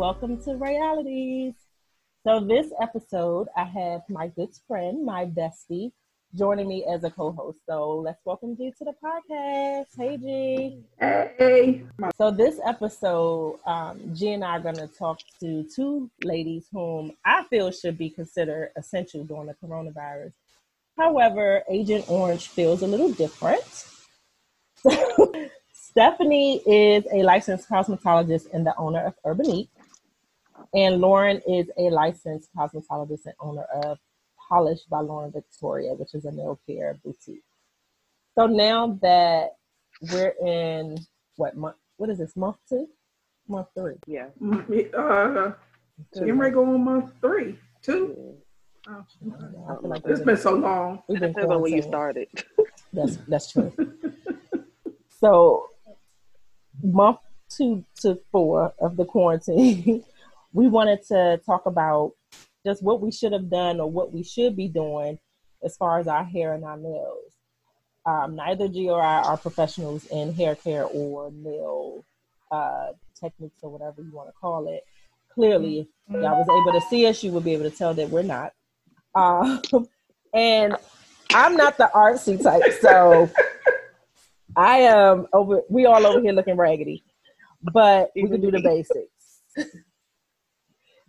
Welcome to Realities. So this episode, I have my good friend, my bestie, joining me as a co-host. So let's welcome G to the podcast. Hey, G. Hey. So this episode, G and I are going to talk to two ladies whom I feel should be considered essential during the coronavirus. However, Agent Orange feels a little different. So Stephanie is a licensed cosmetologist and the owner of Urbanique. And Lauren is a licensed cosmetologist and owner of Polished by Lauren Victoria, which is a nail care boutique. So now that we're in, what month? What is this, month two? Month three. Yeah. You might go on month three, two. Yeah. Oh, I feel like it's been so long. It depends on when you started. That's true. So month 2 to 4 of the quarantine, we wanted to talk about just what we should have done or what we should be doing as far as our hair and our nails. Neither G or I are professionals in hair care or nail techniques or whatever you want to call it. Clearly, if y'all was able to see us, you would be able to tell that we're not. And I'm not the artsy type, so I am over. We all over here looking raggedy, but we can do the basics.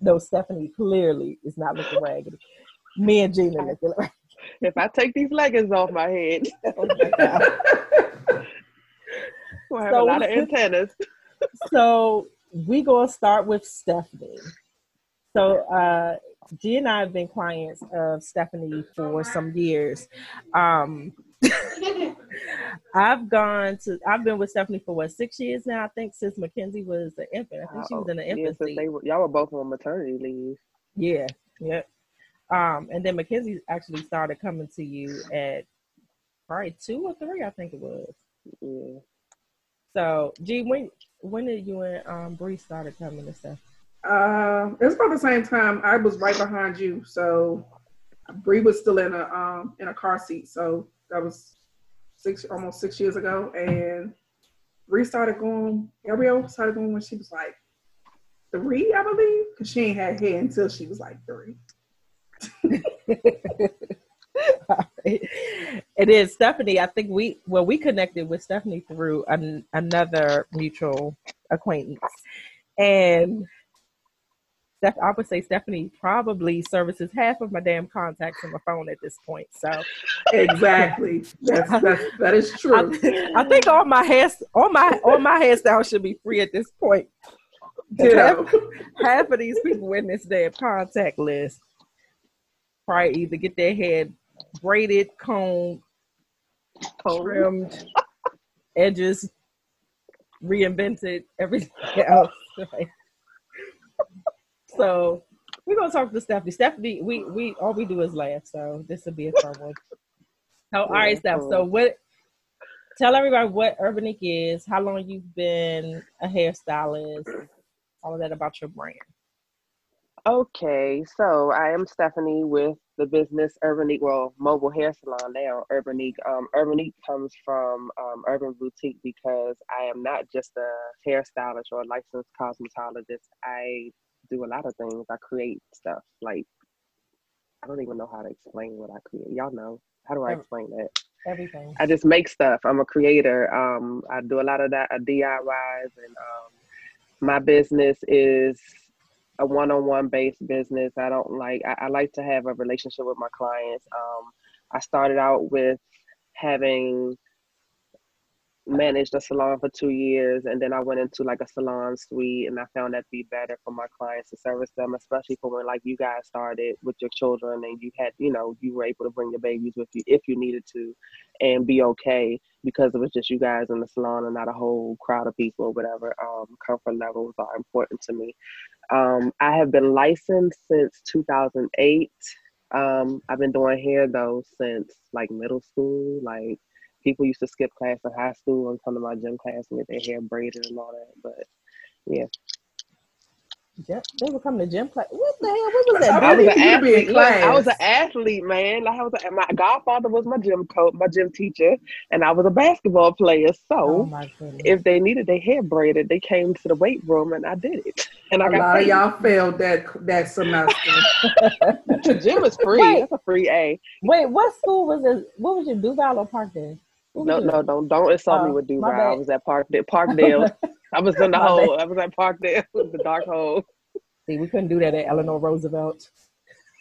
No, Stephanie clearly is not looking raggedy. Me and Gina looking raggedy. If I take these leggings off my head, oh my God. I have a lot of antennas. So we gonna start with Stephanie. So G and I have been clients of Stephanie for some years. I've been with Stephanie for 6 years now, I think, since Mackenzie was an infant. I think she was in the infancy. Yeah, y'all were both on maternity leave. Yeah, yep. And then Mackenzie actually started coming to you at probably 2 or 3, I think it was. Yeah. So, G, when did you and Bree started coming to Stephanie? It was about the same time. I was right behind you, so Bree was still in a car seat, so that was almost 6 years ago, and Gabrielle started going when she was like 3, I believe, because she ain't had hair until she was like 3. Right. It is Stephanie. I think we connected with Stephanie through another mutual acquaintance, and I would say Stephanie probably services half of my damn contacts on my phone at this point. So exactly, that is true. I think all my hairstyles should be free at this point. Half of these people were in this damn contact list. Probably either get their hair braided, combed, trimmed, edges reinvented, everything else. Right? So we're gonna talk to Stephanie. Stephanie, we all we do is laugh, so this will be a fun one. So all right, Steph. So tell everybody what Urbanique is, how long you've been a hairstylist, all of that about your brand. Okay, so I am Stephanie with the business Urbanique, mobile hair salon now, Urbanique. Urbanique comes from Urban Boutique because I am not just a hairstylist or a licensed cosmetologist. I do a lot of things. I create stuff. Like, I don't even know how to explain what I create. Y'all know. How do I explain that? Everything. I just make stuff. I'm a creator. I do a lot of that, DIYs, and my business is a one-on-one based business. I like to have a relationship with my clients. I started out with having managed a salon for 2 years, and then I went into like a salon suite, and I found that to be better for my clients to service them, especially for when like you guys started with your children and you had, you were able to bring your babies with you if you needed to and be okay because it was just you guys in the salon and not a whole crowd of people or whatever. Comfort levels are important to me. I have been licensed since 2008. I've been doing hair though since like middle school. Like, people used to skip class in high school and come to my gym class and get their hair braided and all that. But yeah. They were coming to gym class. What the hell? What was that? I was an athlete, man. Like my godfather was my gym coach, my gym teacher, and I was a basketball player. So if they needed their hair braided, they came to the weight room and I did it. And a lot of y'all failed that semester. The gym was free. Wait, that's a free A. Wait, what school was this? What was your Duval or Parkdale? No, don't insult me with Duval. I was at Parkdale. I was in the hole. I was at Parkdale, the dark hole. See, we couldn't do that at Eleanor Roosevelt.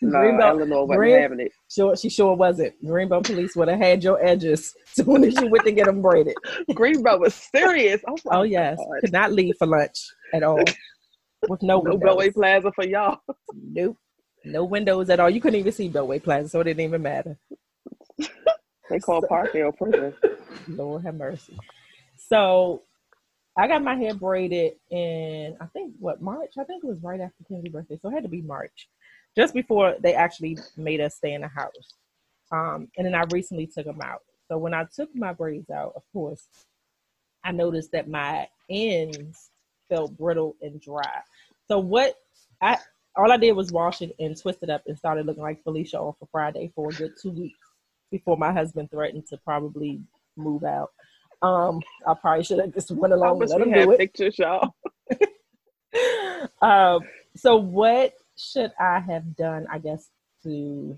No, Eleanor wasn't having it. She sure wasn't. Greenbow police would have had your edges soon as you went to get them braided. Greenbow was serious. Oh yes, God. Could not leave for lunch at all. With no Broadway Plaza for y'all. Nope, no windows at all. You couldn't even see Broadway Plaza, so it didn't even matter. They call Parkdale prison. Lord have mercy. So I got my hair braided in, I think, March? I think it was right after Kenzie's birthday. So it had to be March, just before they actually made us stay in the house. And then I recently took them out. So when I took my braids out, of course, I noticed that my ends felt brittle and dry. So all I did was wash it and twist it up and started looking like Felicia off for Friday for a good 2 weeks before my husband threatened to probably move out. I probably should have just went along with it. Pictures, y'all. So what should I have done, I guess, to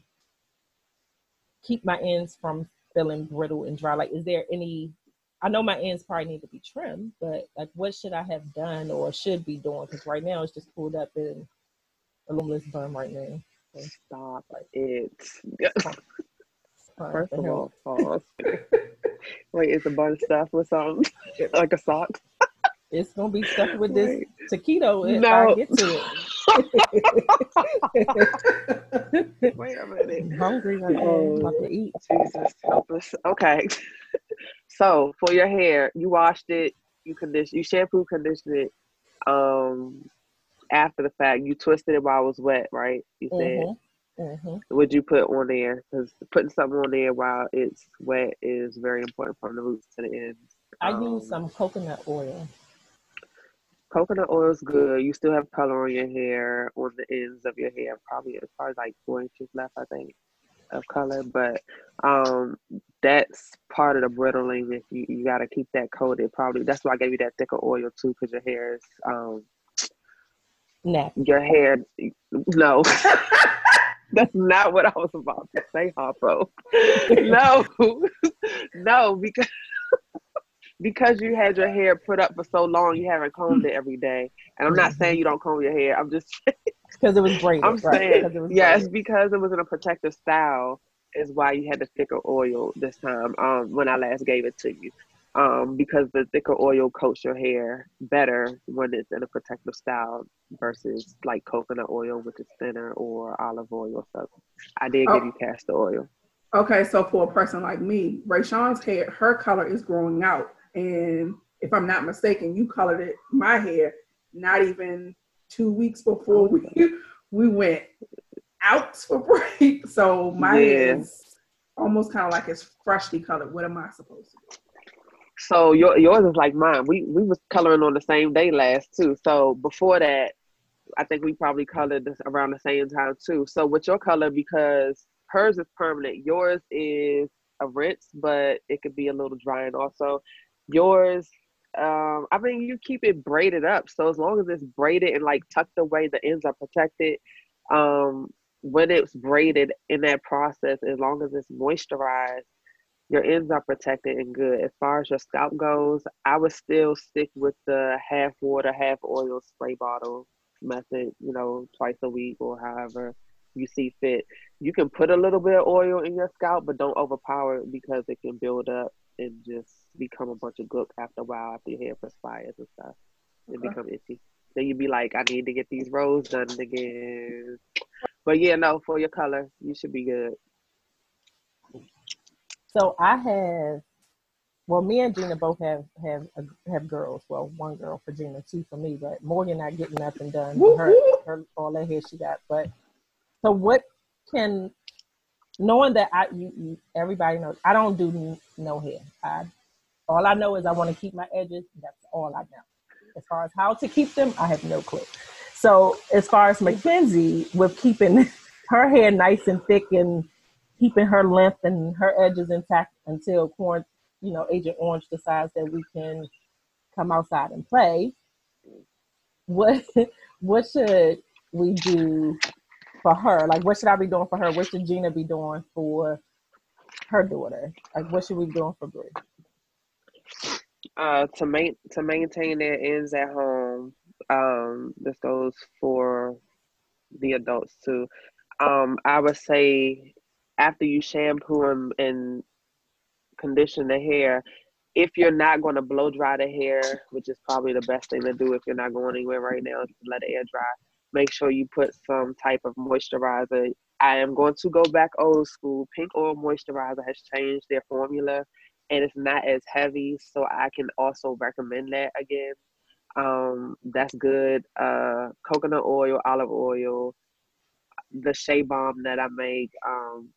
keep my ends from feeling brittle and dry? Like, is there any, I know my ends probably need to be trimmed, but like, what should I have done or should be doing? Because right now it's just pulled up in a luminous bun right now. So stop it. First of all, pause. Wait, is the bun stuffed with something? Like a sock? It's going to be stuffed with this taquito if I get to it. Wait a minute. I'm hungry. I'm about to eat. Jesus, help us. Okay. So, for your hair, you washed it, you shampoo conditioned it. After the fact, you twisted it while it was wet, right? You said. Mm-hmm. Mm-hmm. Would you put on there? Because putting something on there while it's wet is very important from the roots to the ends. I use some coconut oil. Coconut oil is good. You still have color on your hair, on the ends of your hair, probably as far as like 4 inches left, I think, of color. But that's part of the brittling. If you got to keep that coated, probably. That's why I gave you that thicker oil too, because your hair is your hair. No. That's not what I was about to say, Harpo. No, because you had your hair put up for so long, you haven't combed it every day. And I'm not saying you don't comb your hair. I'm just saying. Because it was braided. I'm saying, right? Yes, because it was in a protective style is why you had the thicker oil this time when I last gave it to you. Because the thicker oil coats your hair better when it's in a protective style versus like coconut oil, which is thinner, or olive oil. So I did give you castor oil. Okay, so for a person like me, Rayshawn's hair, her color is growing out. And if I'm not mistaken, you colored it, my hair, not even 2 weeks before we went out for break. So my hair is almost kind of like it's freshly colored. What am I supposed to do? So yours is like mine. We was coloring on the same day last too. So before that, I think we probably colored this around the same time too. So with your color, because hers is permanent, yours is a rinse, but it could be a little drying also. Yours, I mean, you keep it braided up. So as long as it's braided and like tucked away, the ends are protected. When it's braided in that process, as long as it's moisturized, your ends are protected and good. As far as your scalp goes, I would still stick with the half water, half oil spray bottle method, twice a week or however you see fit. You can put a little bit of oil in your scalp, but don't overpower it because it can build up and just become a bunch of gook after a while, after your hair perspires and stuff. It become itchy. Then you'd be like, I need to get these rows done again. But yeah, no, for your color, you should be good. So I have, me and Gina both have girls. Well, one girl for Gina, two for me, but Morgan not getting nothing done. Her all that hair she got. But so what can, knowing that everybody knows, I don't do no hair. All I know is I want to keep my edges. That's all I know. As far as how to keep them, I have no clue. So as far as Mackenzie, with keeping her hair nice and thick and keeping her length and her edges intact until quarantine, you know, Agent Orange decides that we can come outside and play, what should we do for her? Like, what should I be doing for her? What should Gina be doing for her daughter? Like, what should we be doing for Bree? To maintain their ends at home. This goes for the adults too. I would say after you shampoo and condition the hair, if you're not going to blow dry the hair, which is probably the best thing to do if you're not going anywhere right now, let the hair dry. Make sure you put some type of moisturizer. I am going to go back old school. Pink Oil Moisturizer has changed their formula, and it's not as heavy, so I can also recommend that again. That's good. Coconut oil, olive oil, the shea balm that I make,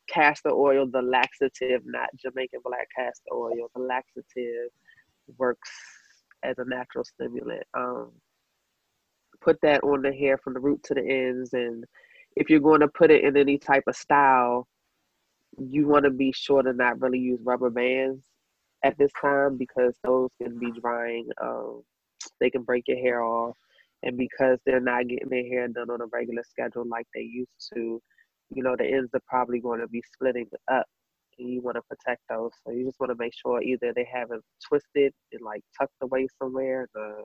castor oil, the laxative, not Jamaican black castor oil. The laxative works as a natural stimulant. Put that on the hair from the root to the ends, and if you're going to put it in any type of style, you want to be sure to not really use rubber bands at this time, because those can be drying. They can break your hair off, and because they're not getting their hair done on a regular schedule like they used to, you know, the ends are probably going to be splitting up, and you want to protect those. So you just want to make sure either they haven't twisted and like tucked away somewhere, the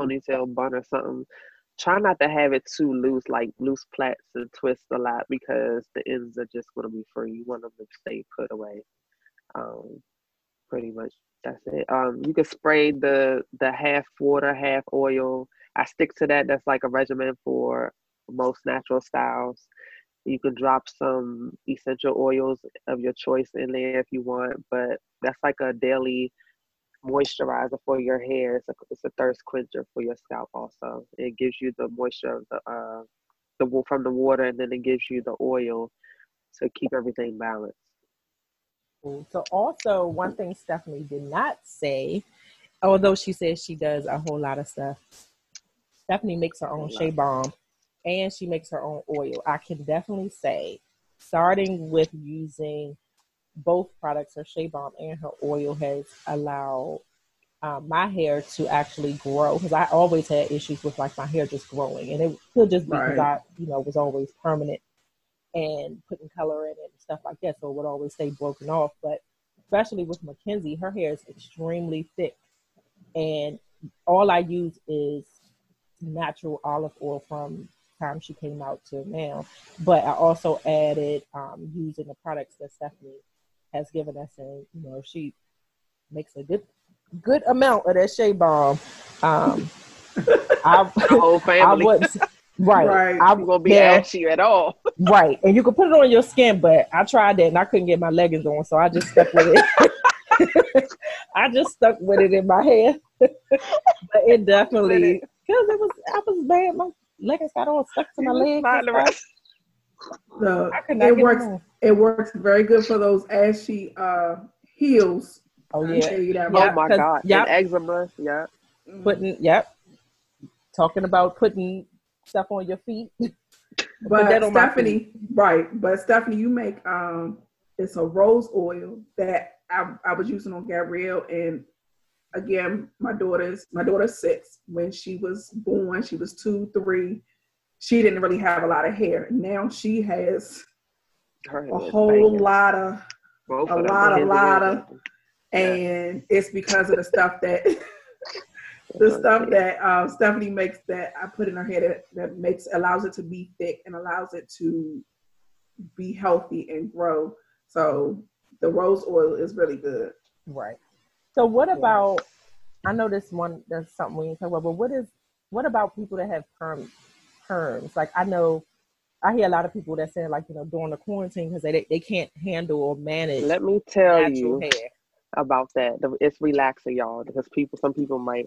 ponytail bun or something. Try not to have it too loose, like loose plaits and twists a lot, because the ends are just going to be free. You want them to stay put away. Pretty much that's it. You can spray the half water, half oil. I stick to that. That's like a regimen for most natural styles. You can drop some essential oils of your choice in there if you want, but that's like a daily moisturizer for your hair. It's a thirst quencher for your scalp also. It gives you the moisture of the from the water, and then it gives you the oil to keep everything balanced. So also, one thing Stephanie did not say, although she says she does a whole lot of stuff, Stephanie makes her own shea balm and she makes her own oil. I can definitely say, starting with using both products, her shea balm and her oil, has allowed my hair to actually grow, because I always had issues with like my hair just growing, and it could just be because I, you know, was always permanent and putting color in it and stuff like that, so it would always stay broken off. But especially with Mackenzie, her hair is extremely thick, and all I use is natural olive oil from time she came out to now. But I also added using the products that Stephanie has given us, and you know, she makes a good amount of that shea balm. The whole family. Right. I'm gonna be at you at all. Right. And you can put it on your skin, but I tried that and I couldn't get my leggings on, so I just stuck with it. I just stuck with it in my hair. But it definitely, because I was bad. My leggings got all stuck to my legs. So it works very good for those ashy heels. Oh yeah. Oh my God. Yep. Eczema. Yeah. Talking about putting stuff on your feet. But Stephanie, feet. Right. But Stephanie, you make it's a rose oil that I was using on Gabrielle, and again, my daughter's 6. When she was born, she was 2, 3. She didn't really have a lot of hair. Now she has a whole lot of, and it's because of the stuff that Stephanie makes that I put in her hair that allows it to be thick and allows it to be healthy and grow. So the rose oil is really good. Right. So what about, I know that's something we didn't talk about, but what about people that have perms? Like I hear a lot of people that say, like, you know, during the quarantine, because they can't handle or manage natural hair. Let me tell you about that. It's relaxing, y'all, because some people might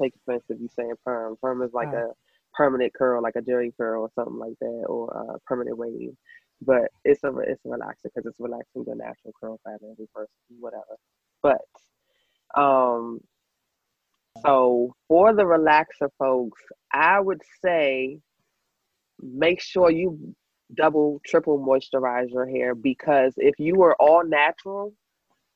take offense if you saying perm. Perm is like a permanent curl, like a jerry curl or something like that, or a permanent wave. But it's relaxing, because it's relaxing the natural curl pattern, every person, whatever. But So for the relaxer folks, I would say make sure you double, triple moisturize your hair, because if you are all natural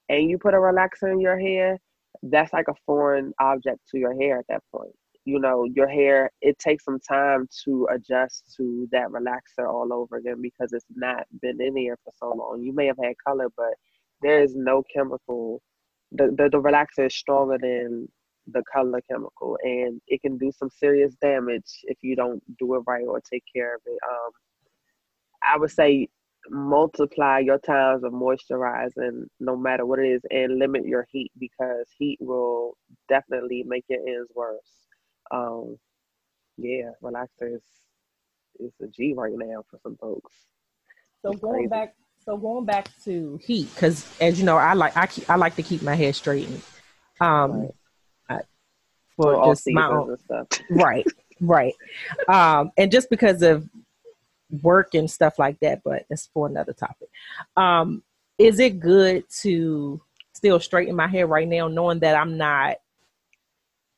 and you put a relaxer in your hair, that's like a foreign object to your hair at that point. You know, your hair, it takes some time to adjust to that relaxer all over again because it's not been in here for so long. You may have had color, but there is no chemical. The relaxer is stronger than the color chemical, and it can do some serious damage if you don't do it right or take care of it. I would say multiply your times of moisturizing no matter what it is, and limit your heat, because heat will definitely make your ends worse. Yeah, relaxer is a G right now for some folks. So going back to heat, because as you know, I like to keep my hair straightened. Right. For just my own stuff. Right. And just because of work and stuff like that, but it's for another topic. Is it good to still straighten my hair right now, knowing that I'm not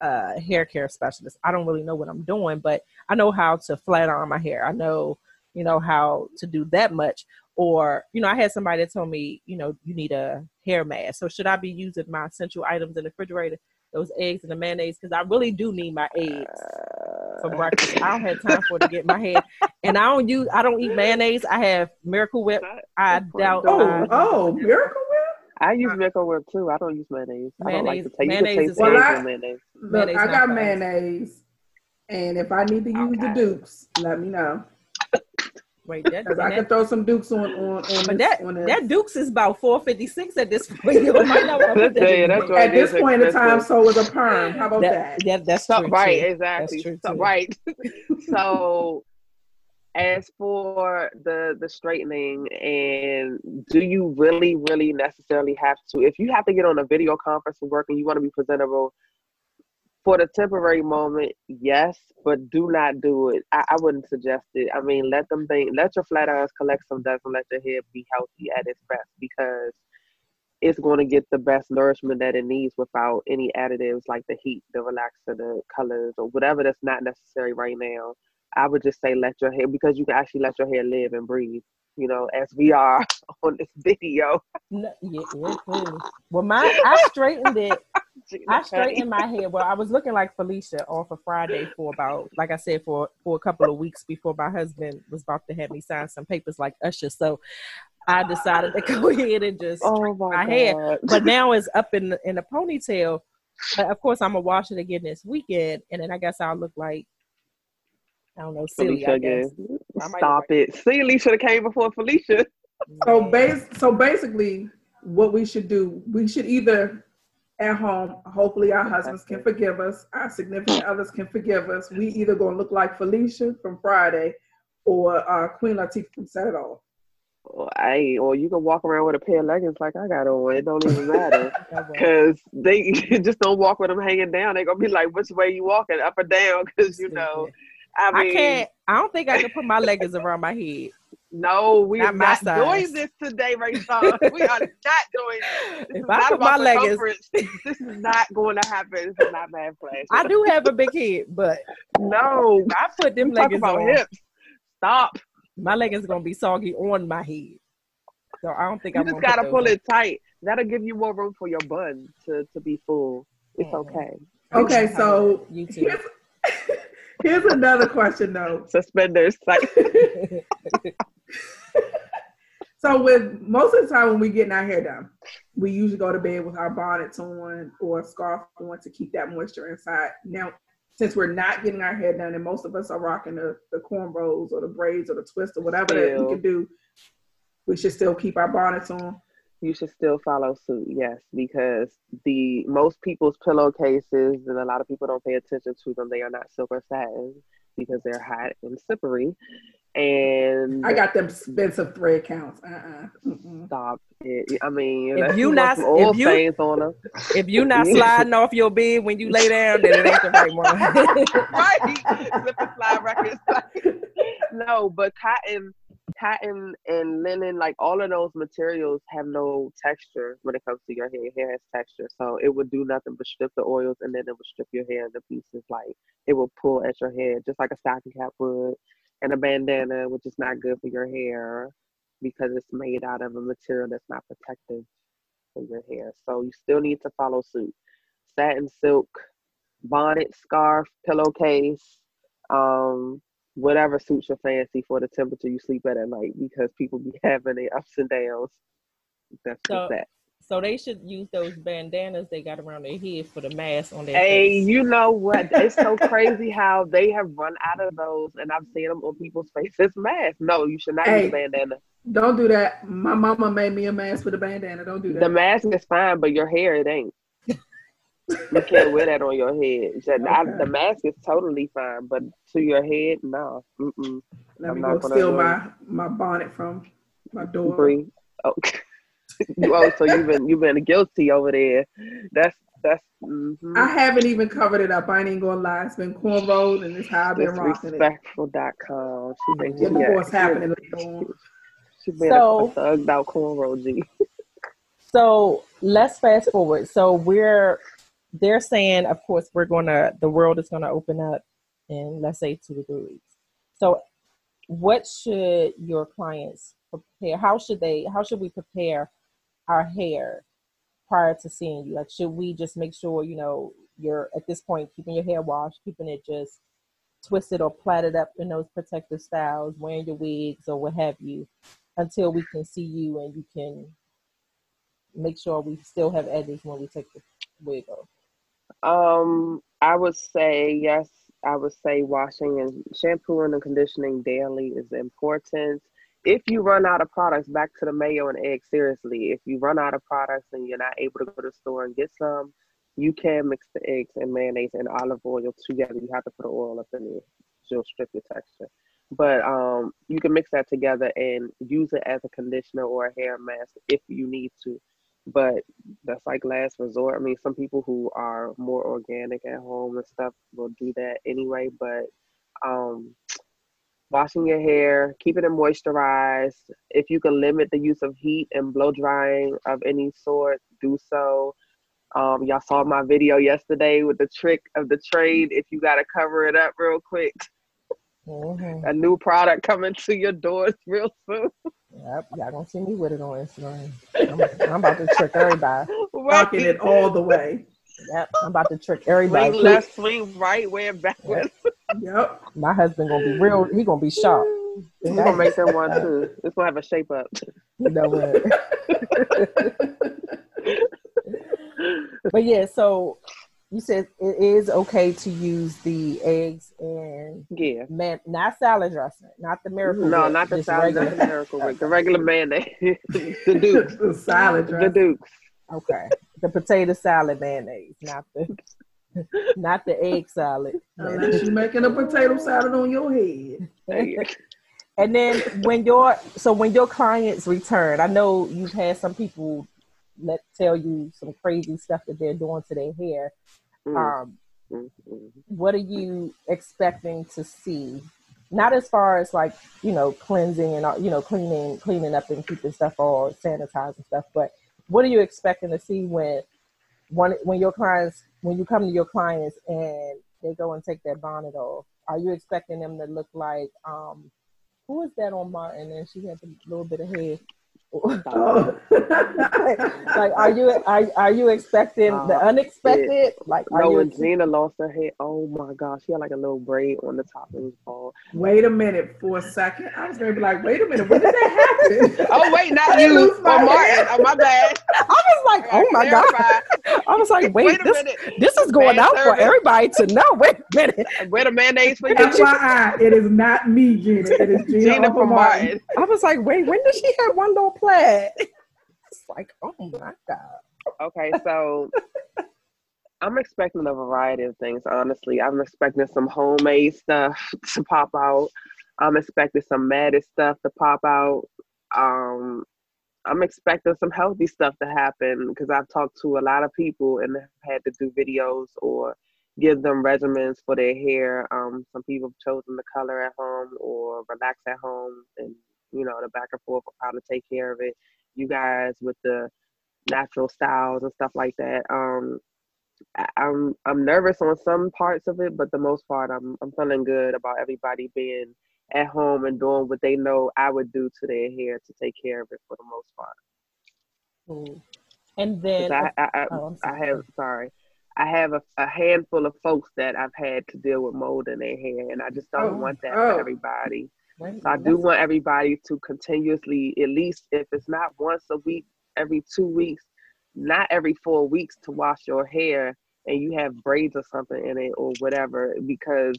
a hair care specialist? I don't really know what I'm doing, but I know how to flat iron my hair. I know, you know, how to do that much. Or, you know, I had somebody that told me, you know, you need a hair mask. So should I be using my essential items in the refrigerator, those eggs and the mayonnaise, because I really do need my eggs for breakfast. I don't have time for it to get my hair. And I don't eat mayonnaise. I have Miracle Whip. Miracle Whip? I use Miracle Whip too. I don't use mayonnaise. I don't like to taste mayonnaise. Look, I got mayonnaise. And if I need to use the Dukes, let me know. Wait, because I could throw some Dukes on but that. That Dukes is about $4.56 at this point. You might not want that. At this point in time, so is a perm. How about that? Yeah, that's true. Right, too. Exactly. That's true, right. So, as for the straightening, and do you really, really necessarily have to? If you have to get on a video conference for work and you want to be presentable, for the temporary moment, yes, but do not do it. I wouldn't suggest it. I mean, let your flat irons collect some dust and let your hair be healthy at its best, because it's going to get the best nourishment that it needs without any additives like the heat, the relaxer, the colors, or whatever that's not necessary right now. I would just say let your hair, because you can actually let your hair live and breathe, you know, as we are on this video. Well, I straightened it. I straightened my hair. Well, I was looking like Felicia off of Friday for about, like I said, for a couple of weeks before my husband was about to have me sign some papers like Usher. So I decided to go ahead and just straighten my hair. But now it's up in a ponytail. But of course, I'm going to wash it again this weekend. And then I guess I'll look like, I don't know, silly, Felicia, I guess. Stop it. Silly should have came before Felicia. So basically, what we should do, we should either... At home, hopefully our husbands can forgive us, our significant others can forgive us. We either going to look like Felicia from Friday or Queen Latifah from Saturday. Or you can walk around with a pair of leggings like I got on. It don't even matter, because they just don't walk with them hanging down. They're going to be like, which way you walking, up or down? Because, you know, I mean. I don't think I can put my leggings around my head. No, we are not doing this today, Ray Sean. We are not doing this. If I put my leggings, this is not going to happen. This is not bad play. I do have a big head, but no, I put them leggings on. Hips. Stop. My leggings are going to be soggy on my head, so I don't think I'm. You just gotta pull it tight. That'll give you more room for your bun to be full. It's okay. Okay, so you too. Here's another question, though. Suspenders. Like. So with most of the time when we're getting our hair done, we usually go to bed with our bonnets on or a scarf on to keep that moisture inside. Now, since we're not getting our hair done and most of us are rocking the cornrows or the braids or the twist or whatever that we can do, we should still keep our bonnets on. You should still follow suit, yes, because the most people's pillowcases, and a lot of people don't pay attention to them, they are not silk or satin because they're hot and slippery. And I got them expensive thread counts. Stop it. I mean, if you're not sliding off your bed when you lay down, then it ain't the right one. Right. Slip and slide records. No, but cotton cotton and linen, like all of those materials have no texture when it comes to your hair. Your hair has texture, so it would do nothing but strip the oils, and then it would strip your hair into pieces. Like, it will pull at your hair just like a stocking cap would, and a bandana, which is not good for your hair because it's made out of a material that's not protective for your hair. So you still need to follow suit. Satin, silk, bonnet, scarf, pillowcase, whatever suits your fancy for the temperature you sleep at night, because people be having their ups and downs. That's so, that. So they should use those bandanas they got around their head for the mask on their face. You know what? It's so crazy how they have run out of those, and I've seen them on people's faces. Masks. No, you should not use a bandana. Don't do that. My mama made me a mask with a bandana. Don't do that. The mask is fine, but your hair, it ain't. You can't wear that on your head. The mask is totally fine, but to your head, no. Mm-mm. Let me go steal my bonnet from my door. Bree. Oh. Oh, so you've been guilty over there. That's. Mm-hmm. I haven't even covered it up. I ain't gonna lie. It's been cornrowed, and it's how I've been rocking it. Disrespectful.com. You know what's happening later on. She's been a thugged out cornrow G. So let's fast forward. So they're saying, of course, the world is gonna open up in, let's say, 2 to 3 weeks. So what should your clients prepare? How should we prepare our hair prior to seeing you? Like, should we just make sure, you're at this point keeping your hair washed, keeping it just twisted or plaited up in those protective styles, wearing your wigs or what have you, until we can see you and you can make sure we still have edges when we take the wig off? I would say yes. I would say washing and shampooing and conditioning daily is important. If you run out of products, back to the mayo and eggs, seriously, if you run out of products and you're not able to go to the store and get some, you can mix the eggs and mayonnaise and olive oil together. You have to put the oil up in there. You'll strip your texture. But you can mix that together and use it as a conditioner or a hair mask if you need to. But that's like last resort. I mean, some people who are more organic at home and stuff will do that anyway. But washing your hair, keeping it moisturized. If you can limit the use of heat and blow drying of any sort, do so. Y'all saw my video yesterday with the trick of the trade. If you got to cover it up real quick. Mm-hmm. A new product coming to your doors real soon. Yep, y'all gonna see me with it on Instagram. I'm about to trick everybody. Rocking it all the way. Yep, I'm about to trick everybody. Swing left, swing right, wear backwards. Yep. My husband gonna be real. He gonna be sharp. He's gonna make that one too. It's gonna have a shape up. No way. But yeah, so you said it is okay to use the eggs and not salad dressing, not the miracle. No, bread, not the salad dressing, miracle bread, the regular mayonnaise, the Dukes, the salad dressing, the Dukes. Okay, the potato salad mayonnaise, not the egg salad. Unless you're making a potato salad on your head. And then when your clients return, I know you've had some people tell you some crazy stuff that they're doing to their hair. What are you expecting to see? Not as far as cleansing and cleaning up and keeping stuff all sanitized and stuff, but what are you expecting to see when you come to your clients and they go and take their bonnet off? Are you expecting them to look like who is that on Martin? And she has a little bit of hair. Oh. Are you expecting the unexpected? When Gina lost her hair, oh my gosh, she had a little braid on the top of his ball. Wait a minute, for a second, I was gonna be like, wait a minute, when did that happen? Oh wait, not you, or Martin. Oh my bad. I was like, oh my god. I was like, wait this is going out for everybody to know. Wait a minute, where the mayonnaise for you? FYI, it is not me, Gina. It is Gina from Martin. I was like, wait, when did she have one little plaid? It's like, oh my god. Okay, so I'm expecting a variety of things, honestly. I'm expecting some homemade stuff to pop out. I'm expecting some matted stuff to pop out. I'm expecting some healthy stuff to happen, because I've talked to a lot of people and had to do videos or give them regimens for their hair. Some people have chosen to color at home or relax at home and you know, the back and forth of how to take care of it. You guys with the natural styles and stuff like that. I'm nervous on some parts of it, but the most part, I'm feeling good about everybody being at home and doing what they know I would do to their hair to take care of it for the most part. Ooh. And then I have a handful of folks that I've had to deal with mold in their hair, and I just don't want that for everybody. Right. So I do want everybody to continuously, at least if it's not once a week, every 2 weeks, not every 4 weeks, to wash your hair and you have braids or something in it or whatever, because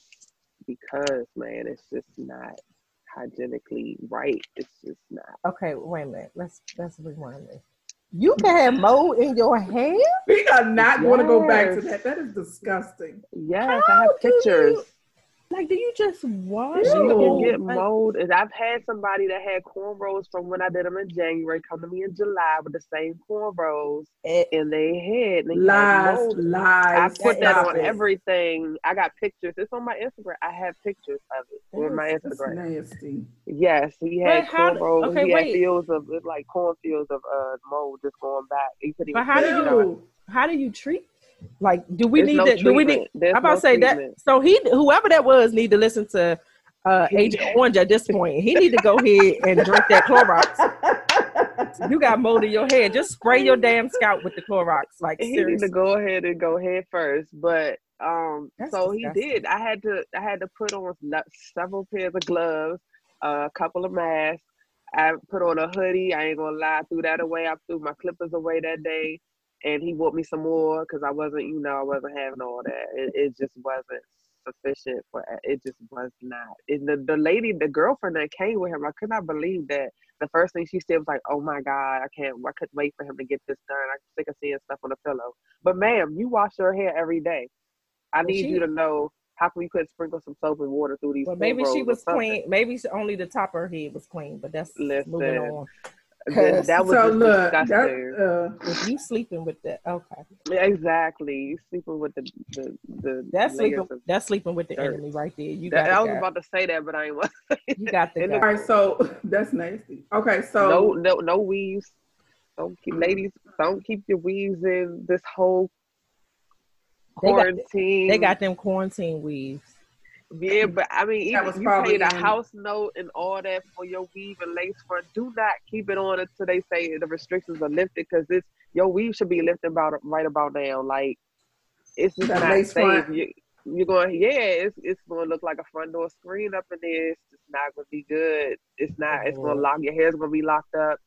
man, it's just not hygienically right. It's just not. Okay, wait a minute. Let's rewind this. You can have mold in your hair? We are not going to go back to that. That is disgusting. Yes, I have pictures. Do you just wash? You can get mold. And I've had somebody that had cornrows from when I did them in January come to me in July with the same cornrows in their head. Lies. I put that on everything. I got pictures. It's on my Instagram. I have pictures of it on my Instagram. That's nasty. Yes, he had cornrows. Okay, he had fields of cornfields of mold just going back. But how do you treat? Do we need treatment? So whoever that was need to listen to Agent Orange at this point. He need to go ahead and drink that Clorox. You got mold in your hair. Just spray your damn scalp with the Clorox. Seriously. He need to go ahead first. But so disgusting. He did. I had to put on several pairs of gloves, a couple of masks. I put on a hoodie. I ain't gonna lie. I threw that away. I threw my clippers away that day. And he bought me some more because I wasn't having all that. It just wasn't sufficient for it. Just was not. And the girlfriend that came with him, I could not believe that. The first thing she said was like, "Oh my God, I couldn't wait for him to get this done. I'm sick of seeing stuff on the pillow." But ma'am, you wash your hair every day. I need you to know how come you couldn't sprinkle some soap and water through these. Well, maybe she was clean. Maybe only the top of her head was clean. But that's moving on. That was disgusting. You sleeping with the exactly. You sleeping with the that's sleeping with the enemy right there. I was about to say that, but I ain't want to say you got the guy. All right, so that's nasty. Okay, so no weaves. Don't keep your weaves in this whole quarantine. They got them quarantine weaves. Yeah, but I mean, even if you paid a house note and all that for your weave and lace front, do not keep it on until they say the restrictions are lifted, because your weave should be lifted right about now. It's just that not safe. You're going, it's going to look like a front door screen up in there. It's just not going to be good. It's not. Mm-hmm. It's going to lock. Your hair's going to be locked up.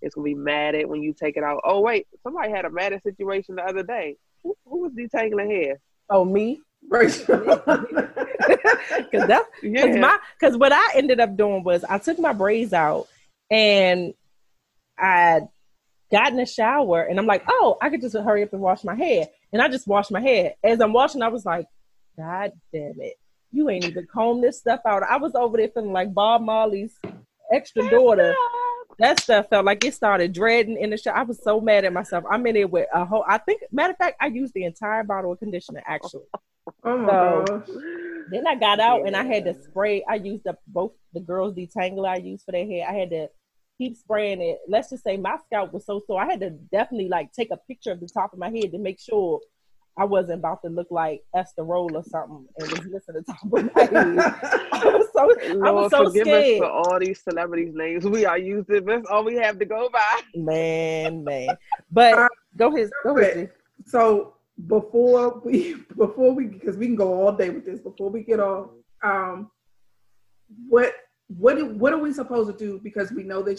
It's going to be matted when you take it out. Oh, wait. Somebody had a matted situation the other day. Who was detangling hair? Oh, me? Right. Because what I ended up doing was I took my braids out and I got in the shower and I'm like, I could just hurry up and wash my hair. And I just washed my hair. As I'm washing, I was like, God damn it. You ain't even comb this stuff out. I was over there feeling like Bob Marley's extra daughter. That stuff felt like it started dreading in the shower. I was so mad at myself. I'm in it with a whole, matter of fact, I used the entire bottle of conditioner actually. Oh my gosh. Then I got out and I had to spray. I used up both the girls' detangler I used for their hair. I had to keep spraying it. Let's just say my scalp was so sore. I had to definitely take a picture of the top of my head to make sure I wasn't about to look like Esther Roll or something and was missing the top of my head. I was so forgive scared. Us for all these celebrities' names we are using. That's all we have to go by. Man. But go ahead. So before we because we can go all day with this, before we get off, what are we supposed to do? Because we know that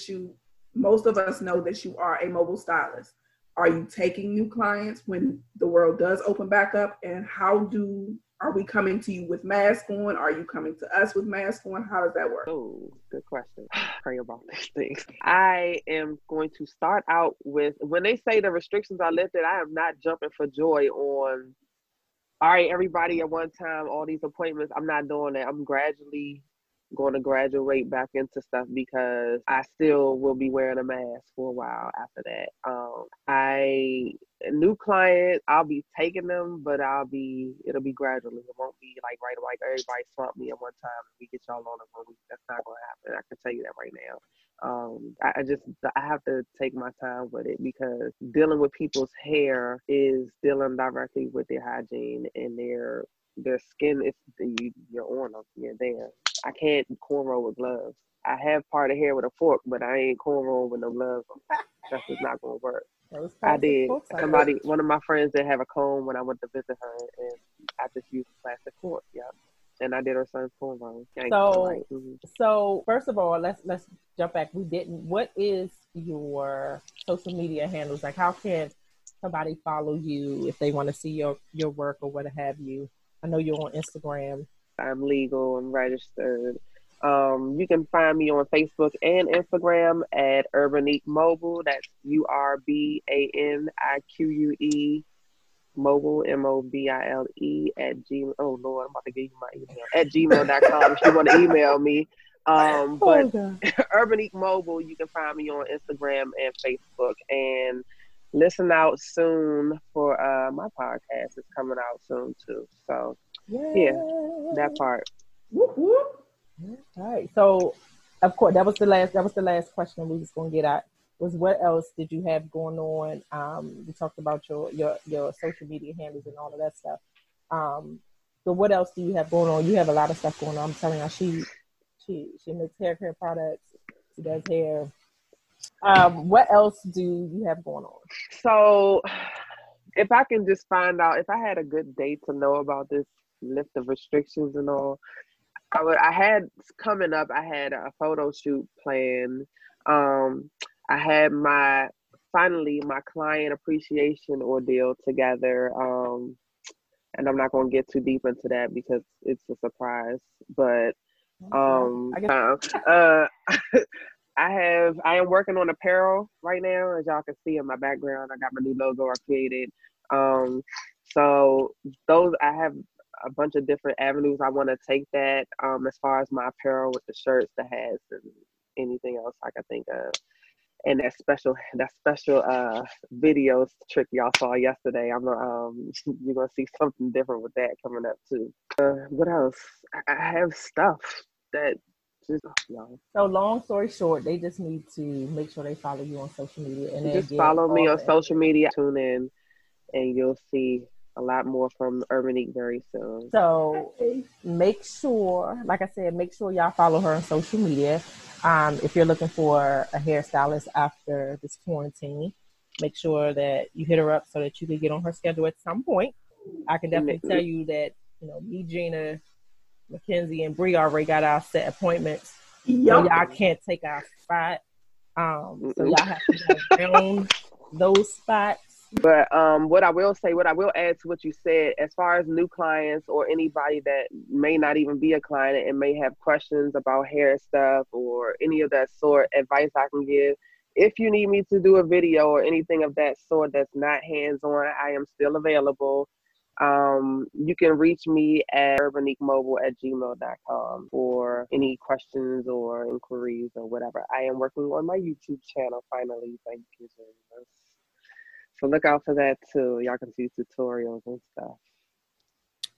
most of us know that you are a mobile stylist. Are you taking new clients when the world does open back up? And are we coming to you with masks on? Are you coming to us with masks on? How does that work? Oh, good question. Pray about these things. I am going to start out with, when they say the restrictions are lifted, I am not jumping for joy on, all right, everybody at one time, all these appointments. I'm not doing that. I'm gradually going to graduate back into stuff because I still will be wearing a mask for a while after that. New clients, I'll be taking them, but it'll be gradually. It won't be like right away. Everybody swamp me at one time and we get y'all on in 1 week. That's not going to happen. I can tell you that right now. I have to take my time with it because dealing with people's hair is dealing directly with their hygiene and their skin. You're on them. You're there. I can't cornrow with gloves. I have part of hair with a fork, but I ain't cornrow with no gloves. That's just not going to work. I did. One of my friends did have a comb when I went to visit her, and I just used a plastic fork. Yeah, and I did her son's cornrows. So first of all, let's jump back. What is your social media handles? Like, how can somebody follow you if they want to see your work or what have you? I know you're on Instagram. I'm legal. I'm registered. You can find me on Facebook and Instagram at Urbanique Mobile. That's URBANIQUE Mobile, MOBILE at Gmail. Oh, Lord, I'm about to give you my email. At gmail.com if you want to email me. But Urbanique Mobile, you can find me on Instagram and Facebook. And listen out soon for my podcast. It's coming out soon, too. So, yeah, that part. Whoop, whoop. All right. So, of course, that was the last question we was going to get at. Was what else did you have going on? We talked about your social media handles and all of that stuff. So what else do you have going on? You have a lot of stuff going on. I'm telling you, she makes hair care products. She does hair. What else do you have going on? So, if I can just find out, if I had a good day to know about this lift of restrictions and all. I had a photo shoot planned. I had my client appreciation ordeal together. And I'm not going to get too deep into that because it's a surprise, but, I am working on apparel right now. As y'all can see in my background, I got my new logo I created. So those, I have a bunch of different avenues I want to take that as far as my apparel with the shirts, the hats, and anything else I can think of. And that special videos trick y'all saw yesterday, you're gonna see something different with that coming up too. What else? I have stuff that just y'all. So long story short, they just need to make sure they follow you on social media and just follow me on social media. Tune in, and you'll see a lot more from Urbanique very soon. So make sure, like I said, y'all follow her on social media. If you're looking for a hairstylist after this quarantine, make sure that you hit her up so that you can get on her schedule at some point. I can definitely tell you that, me, Gina, Mackenzie, and Bree already got our set appointments. Yep. So y'all can't take our spot. So y'all have to go down those spots. But what I will add to what you said, as far as new clients or anybody that may not even be a client and may have questions about hair stuff or any of that sort, advice I can give, if you need me to do a video or anything of that sort that's not hands-on, I am still available. You can reach me at urbaniquemobile@gmail.com for any questions or inquiries or whatever. I am working on my YouTube channel finally. Thank you very much. So look out for that too. Y'all can see tutorials and stuff.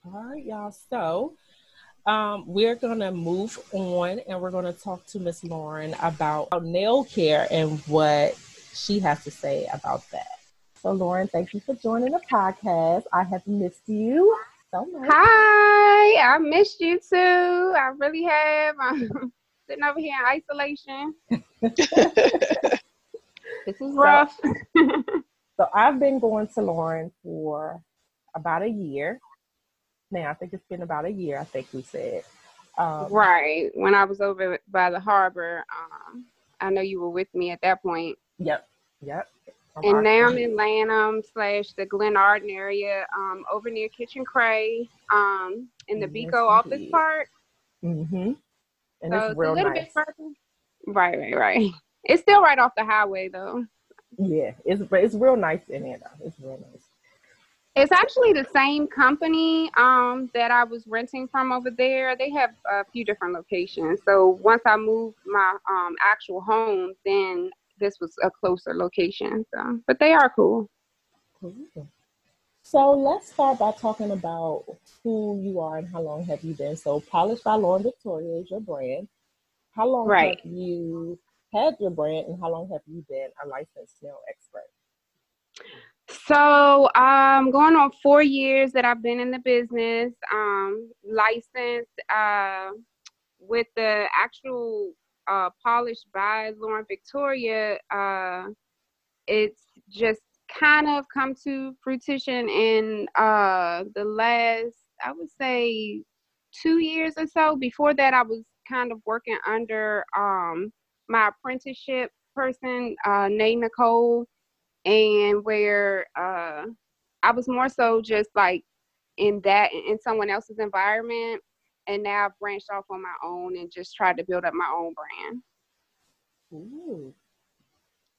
All right, y'all. So we're gonna move on, and we're gonna talk to Miss Lauren about nail care and what she has to say about that. So Lauren, thank you for joining the podcast. I have missed you so much. Hi, I missed you too. I really have. I'm sitting over here in isolation. This is rough. So I've been going to Lauren for about a year now. I think it's been about a year, I think we said. Right. When I was over by the harbor, I know you were with me at that point. Yep. And now I'm in Lanham / the Glen Arden area, over near Kitchen Cray, in the Bico office park. Mm-hmm. And so it's real nice. Bit further. Right. It's still right off the highway, though. Yeah, it's real nice in there though. It's real nice. It's actually the same company that I was renting from over there. They have a few different locations. So once I moved my actual home, then this was a closer location. So, but they are cool. Cool. So let's start by talking about who you are and how long have you been. So Polished by Lauren Victoria is your brand. How long have you had your brand, and how long have you been a licensed nail expert? So going on 4 years that I've been in the business, licensed with the actual Polished by Lauren Victoria. It's just kind of come to fruition in the last, I would say, 2 years or so. Before that, I was kind of working under my apprenticeship person, Nate Nicole, and where I was more so just like in someone else's environment, and now I've branched off on my own and just tried to build up my own brand. Ooh.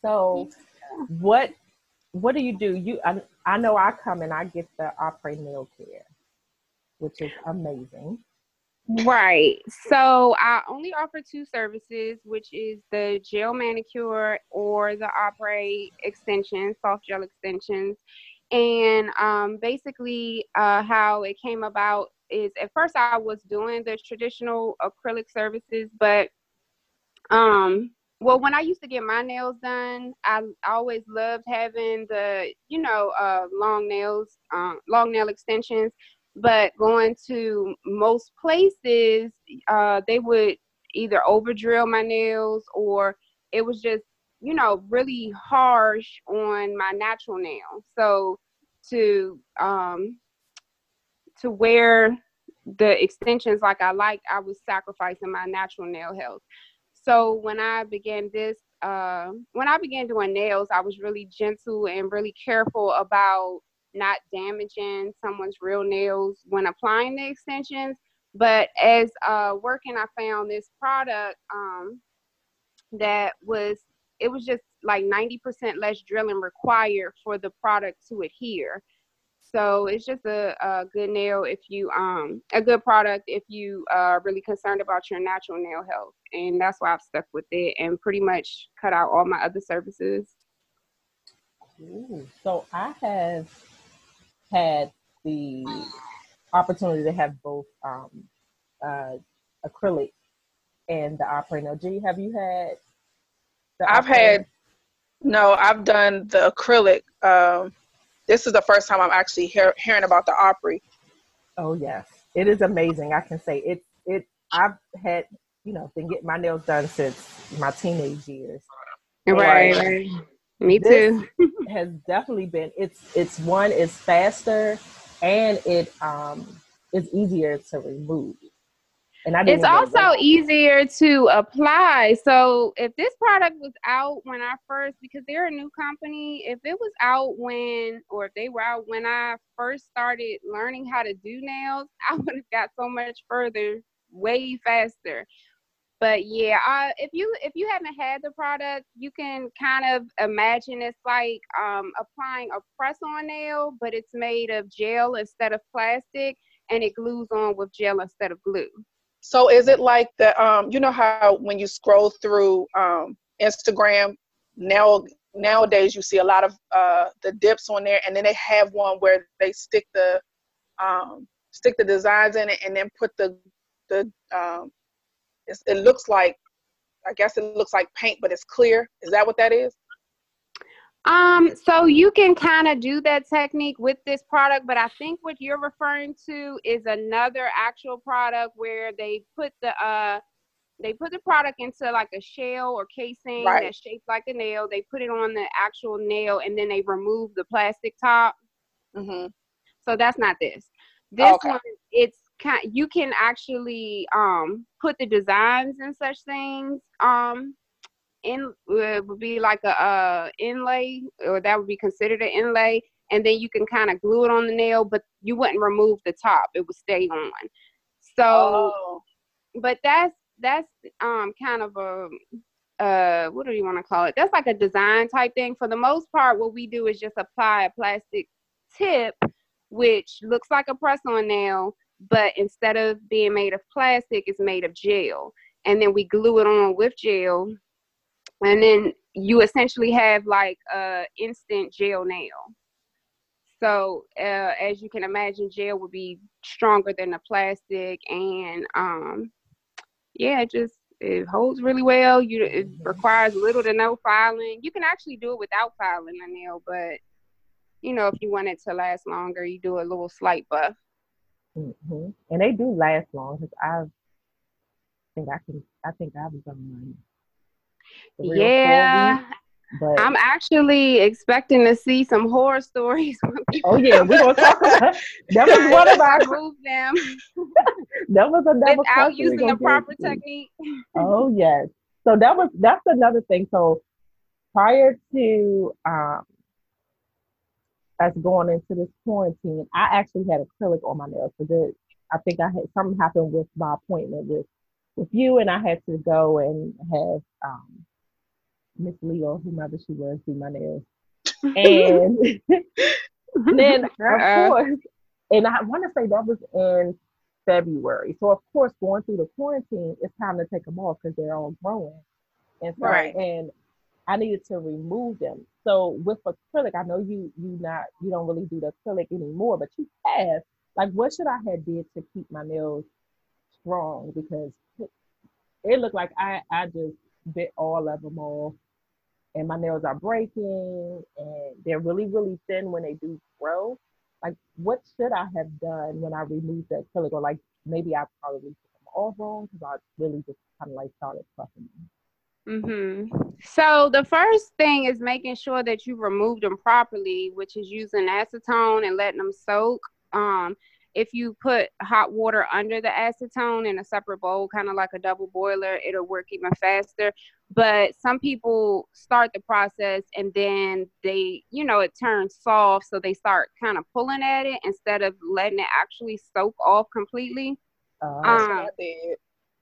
So what do you do? I know I come and I get the Opré nail care, which is amazing. Right. So I only offer two services, which is the gel manicure or the Opré extensions, soft gel extensions. And basically how it came about is at first I was doing the traditional acrylic services, but well, when I used to get my nails done, I always loved having the, long nails, long nail extensions. But going to most places, they would either over drill my nails, or it was just, really harsh on my natural nail. So to wear the extensions like I liked, I was sacrificing my natural nail health. So when I began doing nails, I was really gentle and really careful about not damaging someone's real nails when applying the extensions. But as working, I found this product it was just like 90% less drilling required for the product to adhere. So it's just a good nail if you a good product if you are really concerned about your natural nail health, and that's why I've stuck with it and pretty much cut out all my other services. Ooh, so I have had the opportunity to have both acrylic and the Opré nail. G, have you had? I've done the acrylic. This is the first time I'm actually hearing about the Opré. Oh, yes. It is amazing. I can say it. I've had, been getting my nails done since my teenage years. Right. Me too. Has definitely been, it's faster, and it is easier to remove. And it's also easier to apply. So if this product was out when I first, because they're a new company, if they were out when I first started learning how to do nails, I would have got so much further, way faster. But yeah, if you haven't had the product, you can kind of imagine it's like applying a press-on nail, but it's made of gel instead of plastic, and it glues on with gel instead of glue. So is it like the, how when you scroll through Instagram, nowadays you see a lot of the dips on there, and then they have one where they stick the designs in it and then put it looks like, I guess it looks like paint, but it's clear. Is that what that is? So you can kind of do that technique with this product, but I think what you're referring to is another actual product where they put the product into like a shell or casing that's shaped like a nail. They put it on the actual nail, and then they remove the plastic top. Mm-hmm. So that's not this. This one, it's kind. You can actually put the designs and such things. It would be like a inlay, or that would be considered an inlay, and then you can kind of glue it on the nail, but you wouldn't remove the top; it would stay on. So, But that's kind of a what do you want to call it? That's like a design type thing. For the most part, what we do is just apply a plastic tip which looks like a press-on nail, but instead of being made of plastic, it's made of gel. And then we glue it on with gel. And then you essentially have like an instant gel nail. So as you can imagine, gel would be stronger than the plastic. And yeah, it holds really well. It requires little to no filing. You can actually do it without filing a nail, but you know, if you want it to last longer, you do a little slight buff. Mm-hmm. And they do last long because I think I've done mine. Yeah. But I'm actually expecting to see some horror stories. Oh yeah, we're gonna talk about that. Was one of our move them. That was another without using the proper technique. Oh yes. So that's another thing. So prior to us going into this quarantine, I actually had acrylic on my nails. I think I had something happen with my appointment with you, and I had to go and have Miss Leo, whomever she was, do my nails. And then, of course, and I want to say that was in February. So, of course, going through the quarantine, it's time to take them off because they're all growing. And so, and I needed to remove them. So with acrylic, I know you don't really do the acrylic anymore, but you have. Like, what should I have did to keep my nails strong? Because it looked like I just bit all of them off, and my nails are breaking, and they're really, really thin when they do grow. Like, what should I have done when I removed the acrylic? Or like, maybe I probably put them all wrong because I really just kind of like started fluffing them. Mm-hmm. So the first thing is making sure that you remove them properly, which is using acetone and letting them soak. If you put hot water under the acetone in a separate bowl, kind of like a double boiler, it'll work even faster. But some people start the process and then they, you know, it turns soft. So they start kind of pulling at it instead of letting it actually soak off completely.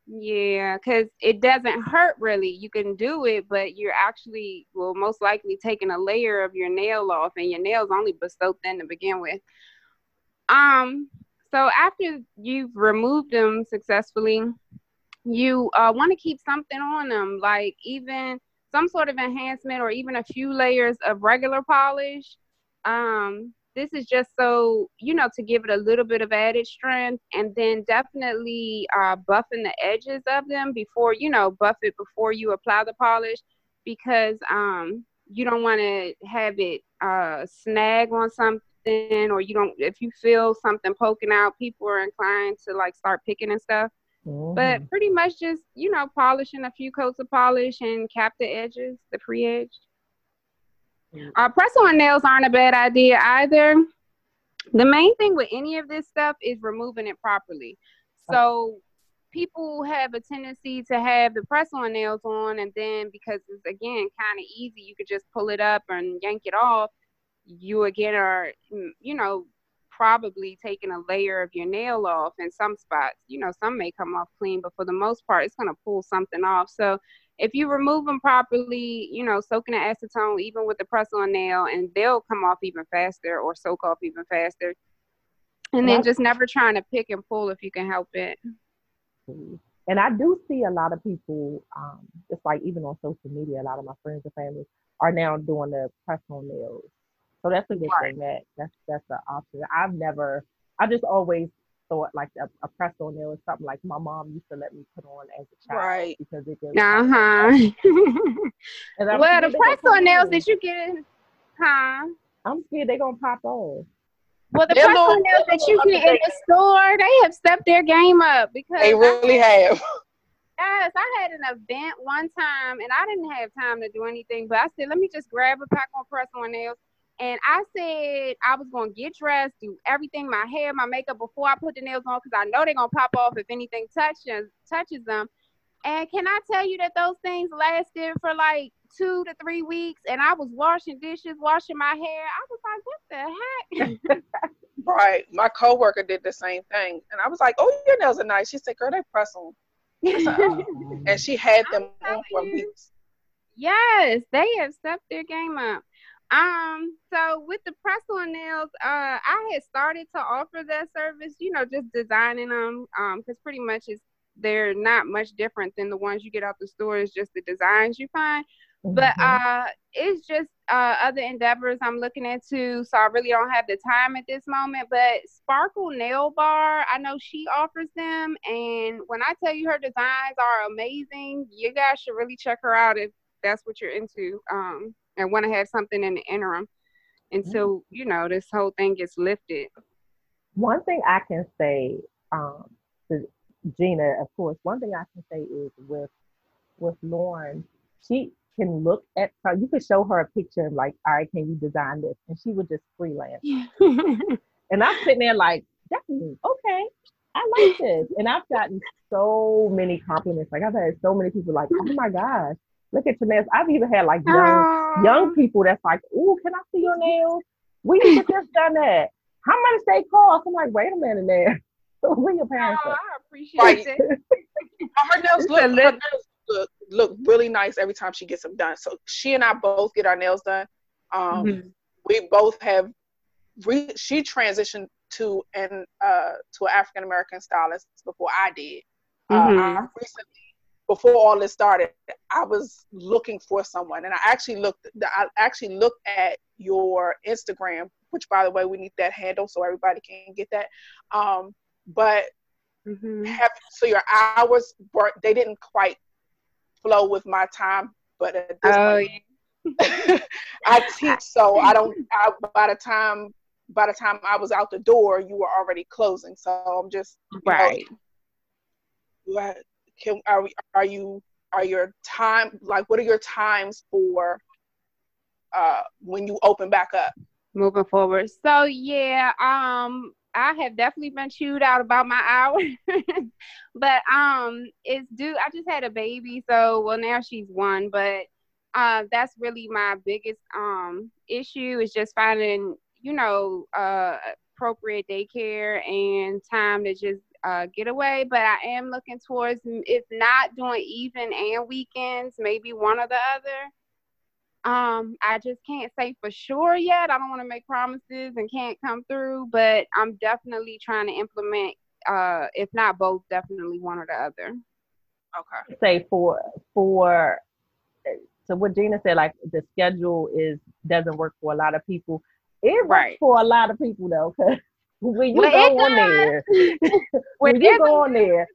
Yeah, because it doesn't hurt really. You can do it, but you're actually, well, most likely taking a layer of your nail off, and your nail's only bespoke thin to begin with. So after you've removed them successfully, you want to keep something on them, like even some sort of enhancement or even a few layers of regular polish. This is just so, you know, to give it a little bit of added strength, and then definitely buffing the edges of them before, you know, buff it before you apply the polish, because you don't want to have it snag on something, or you don't, if you feel something poking out, people are inclined to like start picking and stuff. Mm-hmm. But pretty much just, you know, polishing a few coats of polish and cap the edges, the pre-edge. Press-on nails aren't a bad idea either. The main thing with any of this stuff is removing it properly. So people have a tendency to have the press-on nails on, and then because it's, again, kind of easy, you could just pull it up and yank it off. You, again, are, you know, probably taking a layer of your nail off in some spots. You know, some may come off clean, but for the most part, it's going to pull something off. So if you remove them properly, you know, soaking the acetone, even with the press-on nail, and they'll come off even faster or soak off even faster. And then just never trying to pick and pull if you can help it. And I do see a lot of people, just like even on social media, a lot of my friends and family are now doing the press-on nails. So that's a good thing. That's an option. I just always thought like a press-on nail is something like my mom used to let me put on as a child, because it just well, the press-on nails that you get, I'm scared they're gonna pop off. Well, the press-on nails that you get in the store, they have stepped their game up, because they really have. Yes, I had an event one time and I didn't have time to do anything, but I said, let me just grab a pack of press-on nails. And I said I was going to get dressed, do everything, my hair, my makeup, before I put the nails on, because I know they're going to pop off if anything touches them. And can I tell you that those things lasted for like 2 to 3 weeks, and I was washing dishes, washing my hair. I was like, what the heck? Right. My coworker did the same thing. And I was like, oh, your nails are nice. She said, girl, they press them. And she had them on for weeks. Yes, they have stepped their game up. So with the press-on nails, I had started to offer that service, you know, just designing them, because pretty much they're not much different than the ones you get out the store. It's just the designs you find. Mm-hmm. But it's just other endeavors I'm looking into, so I really don't have the time at this moment. But Sparkle Nail Bar, I know she offers them, and when I tell you her designs are amazing, you guys should really check her out if that's what you're into, and want to have something in the interim until, you know, this whole thing gets lifted. One thing I can say, to Gina, of course, one thing I can say is with Lauren, she can look at her. You could show her a picture like, all right, can you design this? And she would just freelance. And I'm sitting there like, definitely, okay, I like this. And I've gotten so many compliments. Like, I've had so many people like, oh my gosh, look at your nails. I've even had like young people that's like, ooh, can I see your nails? We just done that. How much they cost? I'm like, wait a minute there. Where your parents are? I appreciate it. Her nails look really nice every time she gets them done. So she and I both get our nails done. Mm-hmm. We both have. She transitioned to an African American stylist before I did. Mm-hmm. Recently, before all this started, I was looking for someone, and I actually looked at your Instagram, which, by the way, we need that handle so everybody can get that. But mm-hmm. So your hours they didn't quite flow with my time. But at this point, I teach, so I don't. By the time I was out the door, you were already closing. So I'm just right. Are your time, like, what are your times for when you open back up? Moving forward. So yeah, I have definitely been chewed out about my hours, but it's due. I just had a baby, so now she's one, but that's really my biggest issue is just finding, you know, appropriate daycare and time to just get away. But I am looking towards, if not doing even and weekends, maybe one or the other. I just can't say for sure yet. I don't want to make promises and can't come through, but I'm definitely trying to implement, if not both, definitely one or the other. Okay. Say so what Gina said, like, the schedule doesn't work for a lot of people. It works for a lot of people though, because when you go on there,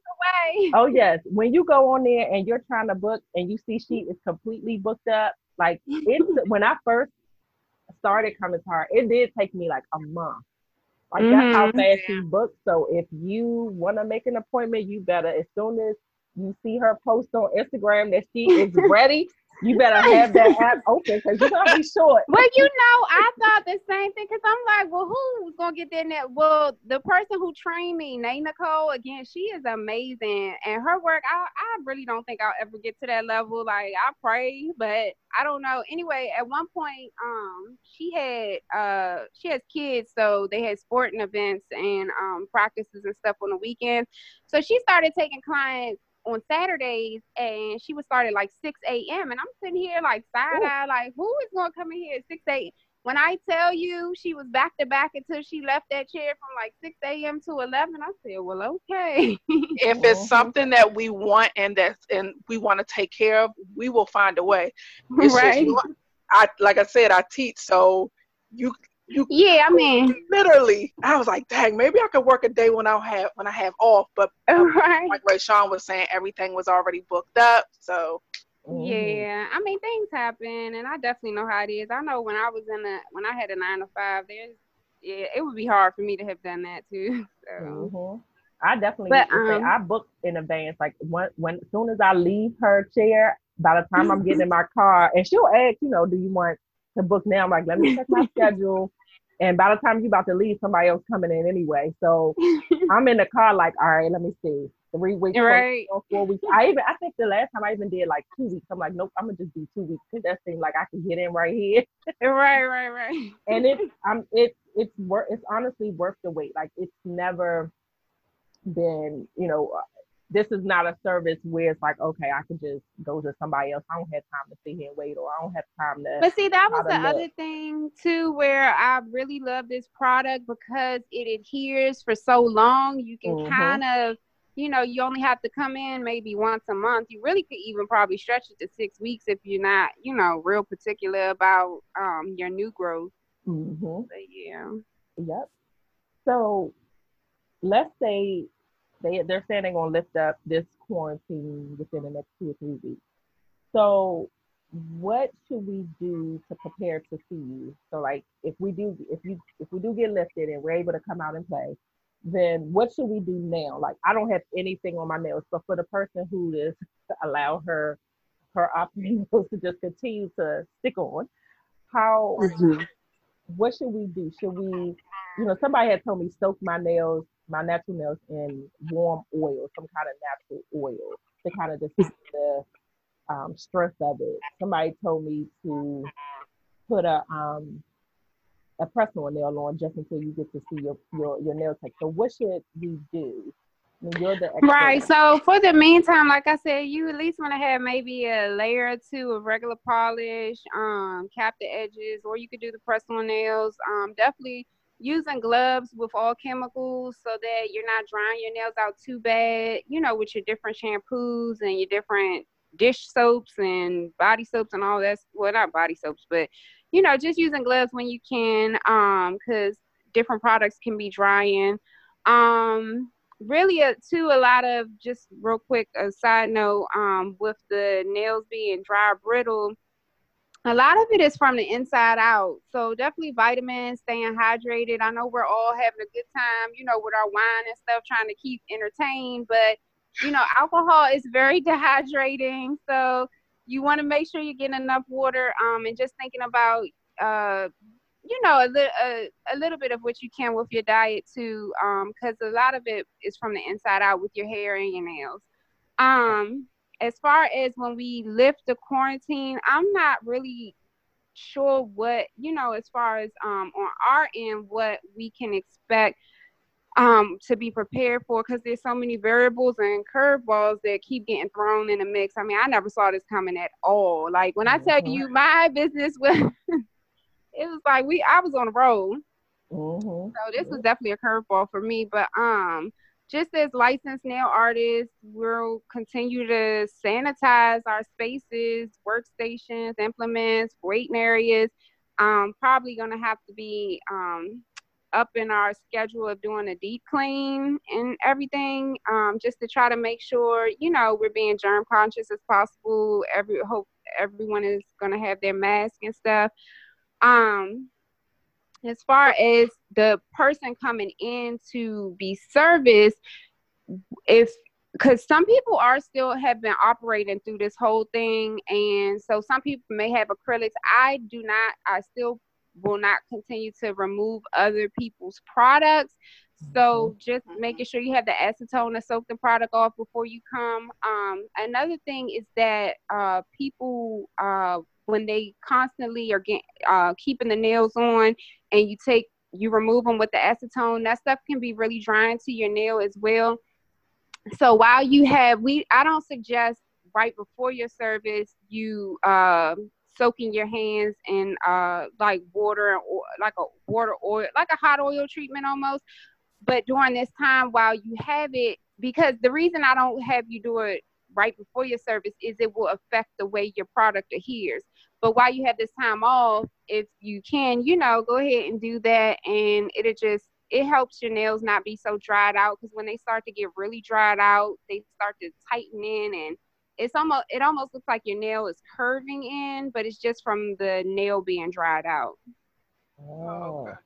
oh yes, when you go on there and you're trying to book and you see she is completely booked up. Like, when I first started coming to her, it did take me like a month. Like, that's how fast she booked. So if you want to make an appointment, you better, as soon as you see her post on Instagram that she is ready, you better have that app open, because you're going to be short. Well, you know, I thought the same thing, because I'm like, well, who's going to get that net? Well, the person who trained me, Nate Nicole, again, she is amazing. And her work, I really don't think I'll ever get to that level. Like, I pray, but I don't know. Anyway, at one point, she has kids, so they had sporting events and practices and stuff on the weekend. So she started taking clients on Saturdays, and she would start at like 6 a.m. And I'm sitting here like side-eyed, like, who is going to come in here at 6 a.m.? When I tell you she was back to back until she left that chair from like 6 a.m. to 11, I said, well, okay. If it's something that we want and we want to take care of, we will find a way. It's right. Like I said, I teach, so you. Yeah, I mean, literally, I was like, dang, maybe I could work a day when I have off. But like Rayshawn was saying, everything was already booked up. So yeah, I mean, things happen, and I definitely know how it is. I know when I had a 9 to 5, it would be hard for me to have done that too. So. Mm-hmm. I definitely say I booked in advance. Like as soon as I leave her chair, by the time I'm getting in my car, and she'll ask, you know, do you want to book now? I'm like, let me check my schedule. And by the time you're about to leave, somebody else coming in anyway. So I'm in the car like, all right, let me see. 3 weeks, right. 4 weeks. I think the last time I even did like 2 weeks. I'm like, nope, I'm going to just do 2 weeks. Because that seemed like I can get in right here. right. And it's honestly worth the wait. Like, it's never been, you know, this is not a service where it's like, okay, I can just go to somebody else. I don't have time to sit here and wait, or I don't have time to. But see, that was the other thing too, where I really love this product because it adheres for so long. You can kind of, you know, you only have to come in maybe once a month. You really could even probably stretch it to 6 weeks if you're not, you know, real particular about your new growth. But yeah. Yep. So let's say they're saying they're going to lift up this quarantine within the next 2 or 3 weeks. So what should we do to prepare to see you? So like if we do get lifted and we're able to come out and play, then what should we do now? Like, I don't have anything on my nails, but for the person who is to allow her options to just continue to stick on, how, what should we do? Should we, you know, somebody had told me soak my nails, my natural nails, in warm oil, some kind of natural oil to kind of just the stress of it. Somebody told me to put a press-on nail on just until you get to see your nail tech. So what should we do? I mean, you're the expert. Right. So for the meantime, like I said, you at least want to have maybe a layer or two of regular polish, cap the edges, or you could do the press-on nails. Definitely using gloves with all chemicals so that you're not drying your nails out too bad, you know, with your different shampoos and your different dish soaps and body soaps and all that. Well, not body soaps, but, you know, just using gloves when you can, because different products can be drying. Really, too, a lot of, just real quick, a side note, with the nails being dry or brittle, a lot of it is from the inside out. So definitely vitamins, staying hydrated. I know we're all having a good time, you know, with our wine and stuff, trying to keep entertained. But, you know, alcohol is very dehydrating. So you want to make sure you're getting enough water, and just thinking about, you know, a little bit of what you can with your diet too, because a lot of it is from the inside out with your hair and your nails. As far as when we lift the quarantine, I'm not really sure what, you know, as far as on our end, what we can expect to be prepared for, because there's so many variables and curveballs that keep getting thrown in the mix. I mean, I never saw this coming at all. Like, when I tell you my business was, it was like I was on the road. So this was definitely a curveball for me, but just as licensed nail artists, we'll continue to sanitize our spaces, workstations, implements, waiting areas. Probably going to have to be up in our schedule of doing a deep clean and everything, just to try to make sure, you know, we're being germ conscious as possible. Hope everyone is going to have their mask and stuff. As far as the person coming in to be serviced, because some people have been operating through this whole thing, and so some people may have acrylics. I still will not continue to remove other people's products. So just making sure you have the acetone to soak the product off before you come. Another thing is that people, when they constantly are keeping the nails on, and you remove them with the acetone, that stuff can be really drying to your nail as well. So while you have, I don't suggest right before your service, you soaking your hands in like water, or like a water oil, like a hot oil treatment almost. But during this time while you have it, because the reason I don't have you do it right before your service is it will affect the way your product adheres. But while you have this time off, if you can, you know, go ahead and do that, and it helps your nails not be so dried out, because when they start to get really dried out, they start to tighten in, and it almost looks like your nail is curving in, but it's just from the nail being dried out. Oh, okay.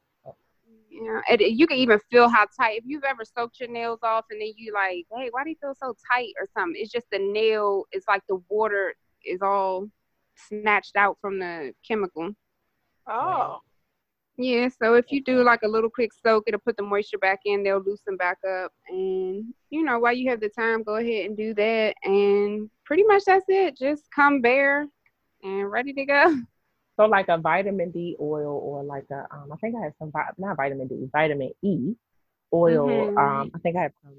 Yeah, you can even feel how tight. If you've ever soaked your nails off and then you like, hey, why do you feel so tight or something? It's just the nail. It's like the water is all snatched out from the chemical. Oh. Yeah, so if you do like a little quick soak, it'll put the moisture back in. They'll loosen back up. And, you know, while you have the time, go ahead and do that. And pretty much that's it. Just come bare and ready to go. So like a vitamin D oil, or like a, I think I have some, not vitamin D, vitamin E oil. I think I have some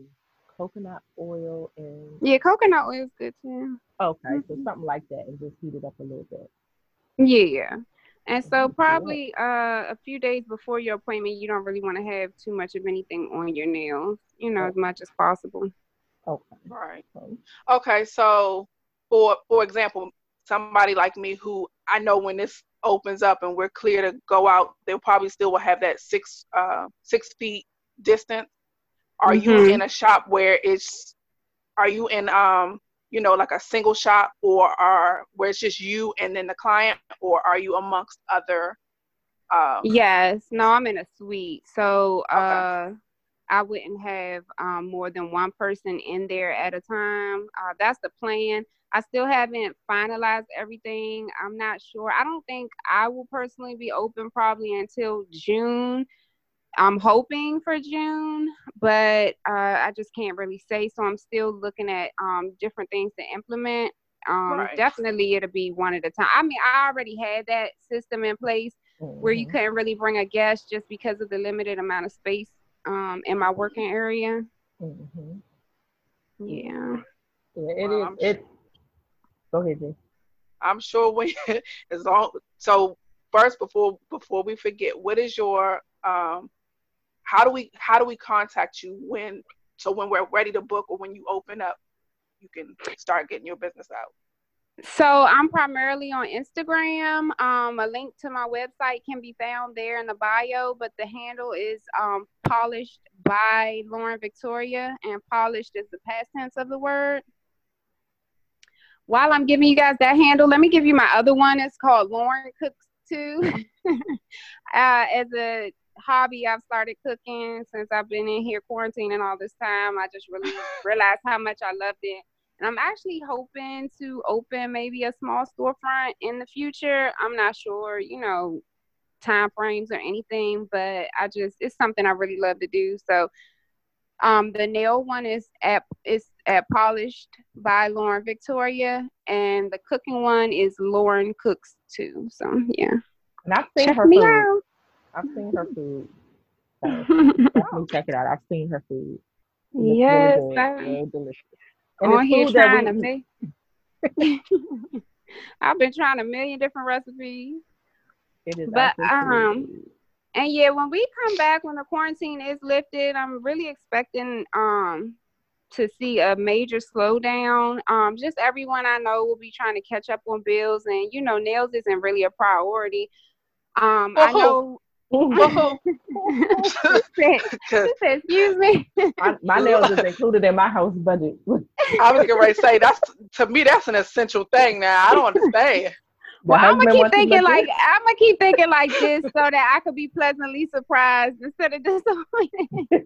coconut oil and... Yeah, coconut oil is good too. Okay, mm-hmm. So something like that and just heat it up a little bit. Yeah. And so probably a few days before your appointment, you don't really want to have too much of anything on your nails, you know, as much as possible. Okay. Right. Okay, so for example, somebody like me who I know when this opens up and we're clear to go out, they'll probably still will have that 6 feet distance. Are mm-hmm. you in a shop where it's, are you in, you know, like a single shop where it's just you and then the client, or are you amongst other? Yes, no, I'm in a suite. So I wouldn't have more than one person in there at a time. That's the plan. I still haven't finalized everything. I'm not sure. I don't think I will personally be open probably until June. I'm hoping for June, but I just can't really say. So I'm still looking at different things to implement. Right. Definitely it'll be one at a time. I mean, I already had that system in place mm-hmm. where you couldn't really bring a guest just because of the limited amount of space in my working area. Mm-hmm. Yeah. Yeah, it is. Go ahead, Jay. I'm sure so first, before we forget, what is your, how do we contact you when we're ready to book or when you open up, you can start getting your business out? So I'm primarily on Instagram. A link to my website can be found there in the bio, but the handle is Polished by Lauren Victoria, and polished is the past tense of the word. While I'm giving you guys that handle, let me give you my other one. It's called Lauren Cooks Too. As a hobby, I've started cooking since I've been in here quarantining all this time. I just really realized how much I loved it. And I'm actually hoping to open maybe a small storefront in the future. I'm not sure, you know, time frames or anything, but it's something I really love to do. So the nail one is at Polished by Lauren Victoria, and the cooking one is Lauren Cooks Too. So yeah. And I've seen her food. So check it out. I've seen her food. Yes, really really delicious. And on here trying I've been trying a million different recipes. It is, but and yeah, when we come back, when the quarantine is lifted, I'm really expecting to see a major slowdown. Just everyone I know will be trying to catch up on bills, and you know, nails isn't really a priority. I know. Excuse me. My nails is included in my house budget. I was gonna say that's an essential thing now. I don't understand. Well, I'm gonna keep thinking like this so that I could be pleasantly surprised instead of disappointed.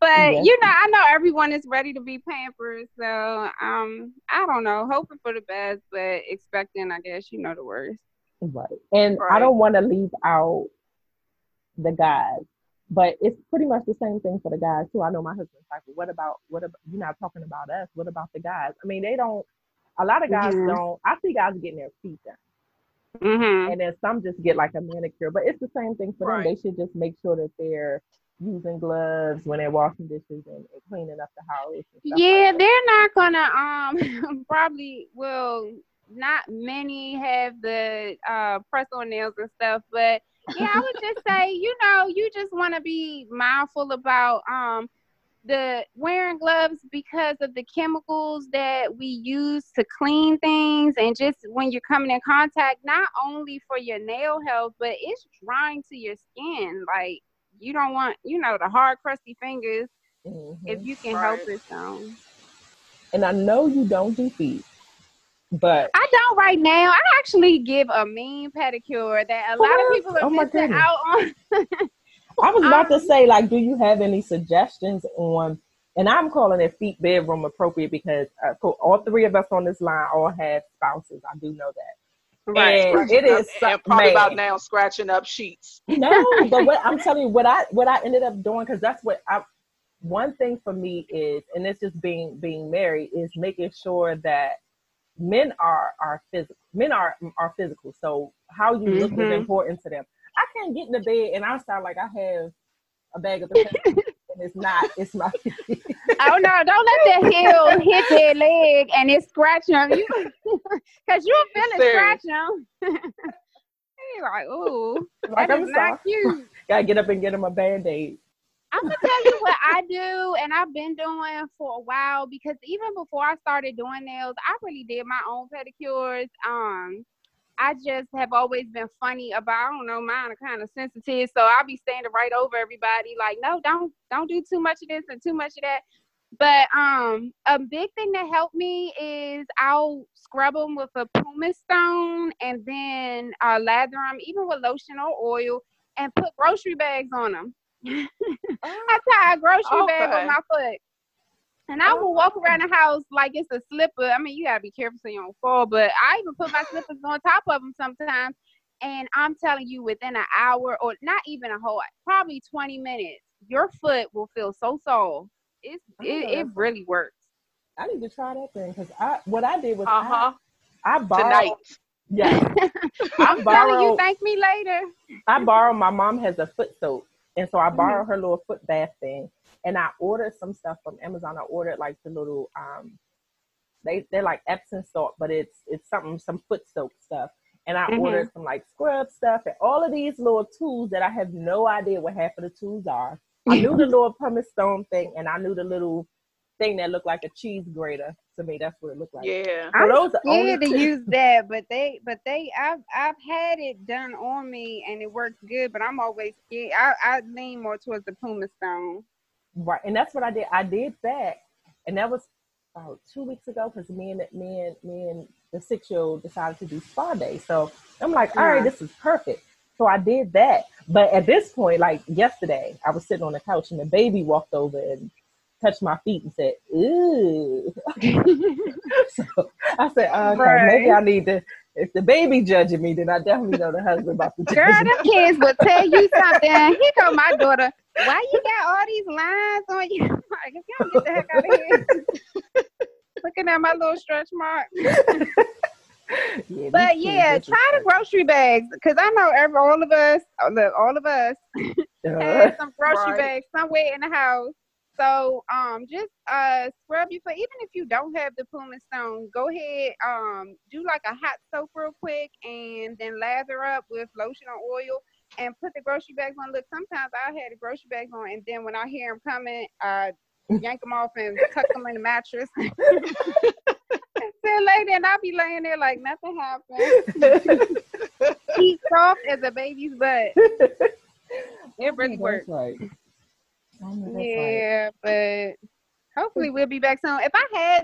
But yes, you know, I know everyone is ready to be pampered, so I don't know, hoping for the best, but expecting, I guess, you know, the worst. Right. And right. I don't want to leave out the guys, but it's pretty much the same thing for the guys too. I know my husband's like, what about you're not talking about us, what about the guys? I mean, a lot of guys don't. I see guys getting their feet done. Mm-hmm. And then some just get like a manicure, but it's the same thing for them. They should just make sure that they're using gloves when they're washing dishes and cleaning up the house. Yeah, like they're not gonna probably will. Not many have the press on nails and stuff, but yeah, I would just say, you know, you just want to be mindful about the wearing gloves because of the chemicals that we use to clean things, and just when you're coming in contact, not only for your nail health, but it's drying to your skin. Like, you don't want, you know, the hard crusty fingers if you can help it. So, and I know you don't do feet. But I don't right now. I actually give a mean pedicure that a lot of people are missing out on. I was about to say, like, do you have any suggestions on, and I'm calling it feet bedroom appropriate because all three of us on this line all have spouses. I do know that. Right. And it is probably about now scratching up sheets. No, but what I'm telling you, what I ended up doing, because that's what I, one thing for me is, and it's just being married, is making sure that men are physical. Men are physical. So how you look is important to them. I can't get in the bed and I sound like I have a bag of potatoes. It's not. It's my feet. Oh, no. Don't let that heel hit that leg and it's scratching on you. Because you're feeling scratching on. You're like, ooh, like, that is not cute. Got to get up and get him a Band-Aid. I'm going to tell you what I do, and I've been doing for a while, because even before I started doing nails, I really did my own pedicures. I just have always been funny about, I don't know, mine are kind of sensitive, so I'll be standing right over everybody like, no, don't do too much of this and too much of that. But a big thing that helped me is I'll scrub them with a pumice stone and then lather them, even with lotion or oil, and put grocery bags on them. I tie a grocery bag on my foot, and I will walk around the house like it's a slipper. I mean, you gotta be careful so you don't fall, but I even put my slippers on top of them sometimes, and I'm telling you, within an hour, or not even a whole, probably 20 minutes, your foot will feel so soft. It really works. I need to try that thing, because what I did was I borrowed tonight. Yeah. I'm telling you, thank me later. I borrowed, my mom has a foot soap, and so I borrowed her little foot bath thing, and I ordered some stuff from Amazon. I ordered like the little, they're like Epsom salt, but it's some foot soap stuff. And I ordered some like scrub stuff and all of these little tools that I have no idea what half of the tools are. I knew the little pumice stone thing, and I knew the little thing that looked like a cheese grater. To me, that's what it looked like. Yeah, I'm scared to use that, but I've had it done on me, and it works good. But I'm always scared. I lean more towards the pumice stone. Right, and that's what I did. I did that, and that was about 2 weeks ago, because me and the 6-year-old decided to do spa day. So I'm like, all right, this is perfect. So I did that. But at this point, like yesterday, I was sitting on the couch, and the baby walked over and touched my feet and said, ooh. So I said, okay, maybe I need to, if the baby judging me, then I definitely know the husband about to judge me. Girl, the kids will tell you something. Here go my daughter, why you got all these lines on you? Like, if y'all get the heck out of here. Looking at my little stretch mark. Yeah, but yeah, try the grocery bags, because I know all of us have some grocery bags somewhere in the house. So just scrub your foot. Even if you don't have the pumice stone, go ahead, do like a hot soak real quick, and then lather up with lotion or oil and put the grocery bags on. Look, sometimes I had the grocery bags on, and then when I hear them coming, I yank them off and tuck them in the mattress. And then later, and I'll be laying there like nothing happened. He's soft as a baby's butt. It really works. Yeah, but hopefully we'll be back soon. If I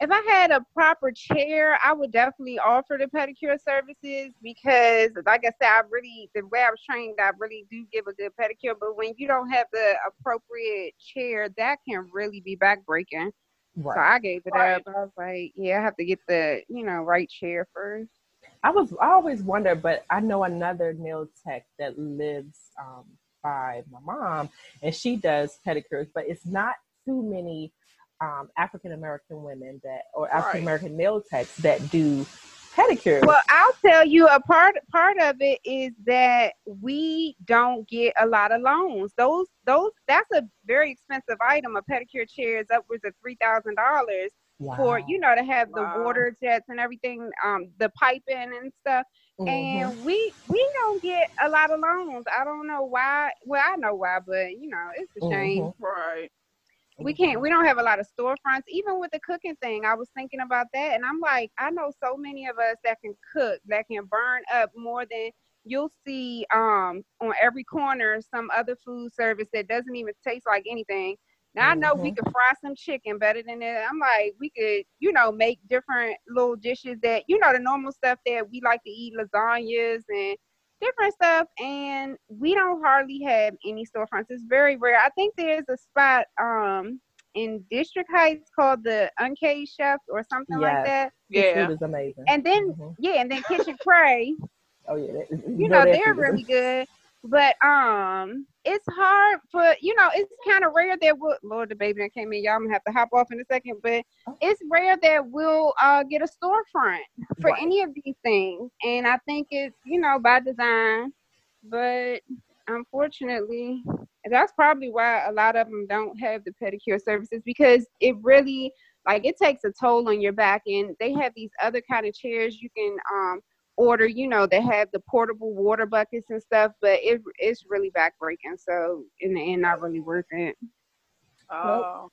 had a proper chair, I would definitely offer the pedicure services, because like I said, the way I was trained, I really do give a good pedicure. But when you don't have the appropriate chair, that can really be backbreaking. Right. So I gave it up. I was like, yeah, I have to get the right chair first. I always wonder, but I know another nail tech that lives by my mom, and she does pedicures, but it's not too many African-American women or African-American nail techs that do pedicures. Well, I'll tell you, a part of it is that we don't get a lot of loans. That's a very expensive item. A pedicure chair is upwards of $3,000 for to have the water jets and everything, the piping and stuff. And we don't get a lot of loans. I don't know why. Well, I know why, but it's a shame. Right. We don't have a lot of storefronts, even with the cooking thing. I was thinking about that, and I'm like, I know so many of us that can cook, that can burn up more than you'll see on every corner, some other food service that doesn't even taste like anything. Now I know we could fry some chicken better than that. I'm like, we could, make different little dishes that, the normal stuff that we like to eat, lasagnas and different stuff. And we don't hardly have any storefronts. It's very rare. I think there's a spot in District Heights called the Uncaged Chef or something like that. Yeah, it was amazing. And then, and then Kitchen Cray. Oh, yeah. They're really good. But it's hard for, it's kind of rare that we'll, Lord, the baby that came in, y'all, I'm going to have to hop off in a second, but it's rare that we'll get a storefront for any of these things. And I think it's, by design, but unfortunately, that's probably why a lot of them don't have the pedicure services, because it really, like, it takes a toll on your back. And they have these other kind of chairs you can order, you know, they have the portable water buckets and stuff, but it's really backbreaking. So in the end, not really worth it. Nope.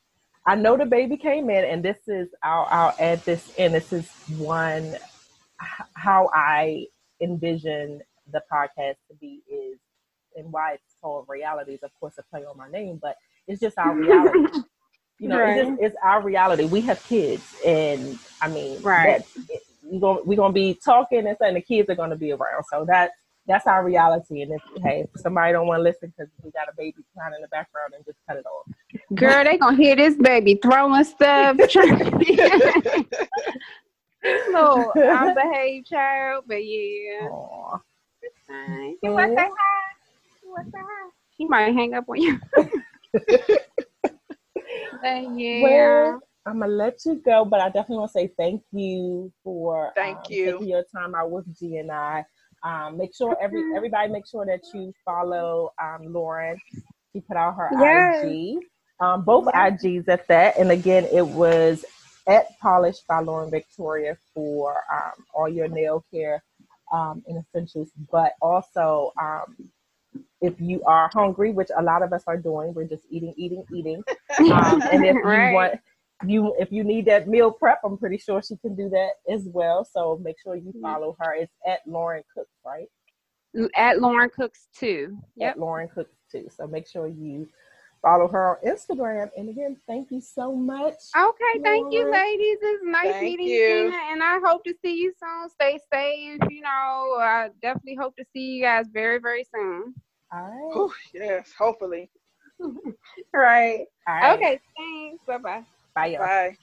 I know the baby came in, and this is, I'll add this in. This is one, how I envision the podcast to be is, and why it's called Realities. Of course, a play on my name, but it's just our reality. You know, right. It's our reality. We have kids, and I mean, right. We're gonna be talking and saying the kids are gonna be around. So that's our reality. And if, hey, if somebody don't want to listen because we got a baby crying in the background, and just cut it off. Girl, they gonna hear this baby throwing stuff. Little unbehaved child, but yeah. Aww. It's fine. You want to say hi? You want to say hi? She might hang up on you. Yeah. Well, I'm gonna let you go, but I definitely want to say thank you for taking your time out with G and I. Make sure everybody make sure that you follow Lauren. She put out her IG, both IGs at that, and again it was at Polished by Lauren Victoria for all your nail care and essentials. But also, if you are hungry, which a lot of us are doing, we're just eating. And if you want, if you need that meal prep, I'm pretty sure she can do that as well. So make sure you follow her. It's at Lauren Cooks, right? At Lauren Cooks Too. Yep. At Lauren Cooks Too. So make sure you follow her on Instagram. And again, thank you so much. Okay, thank you, ladies. It's nice meeting you, Gina, and I hope to see you soon. Stay safe. You know, I definitely hope to see you guys very, very soon. All right. Ooh, yes, hopefully. Right. All right. Okay, thanks. Bye-bye. Bye, y'all. Bye.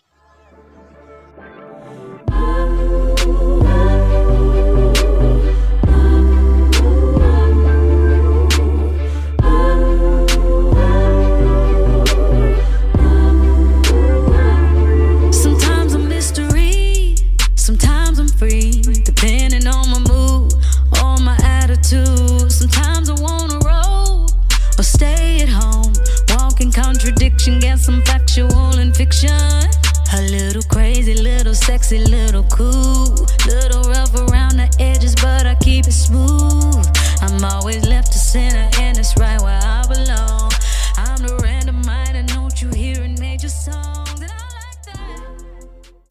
Sometimes I'm mystery, sometimes I'm free, depending on my mood, on my attitude. Sometimes I wanna roll or stay at home, walking contradiction, get some factual and fiction. A little crazy, little sexy, little cool, little rough around the edges, but I keep it smooth. I'm always left to center, and it's right where I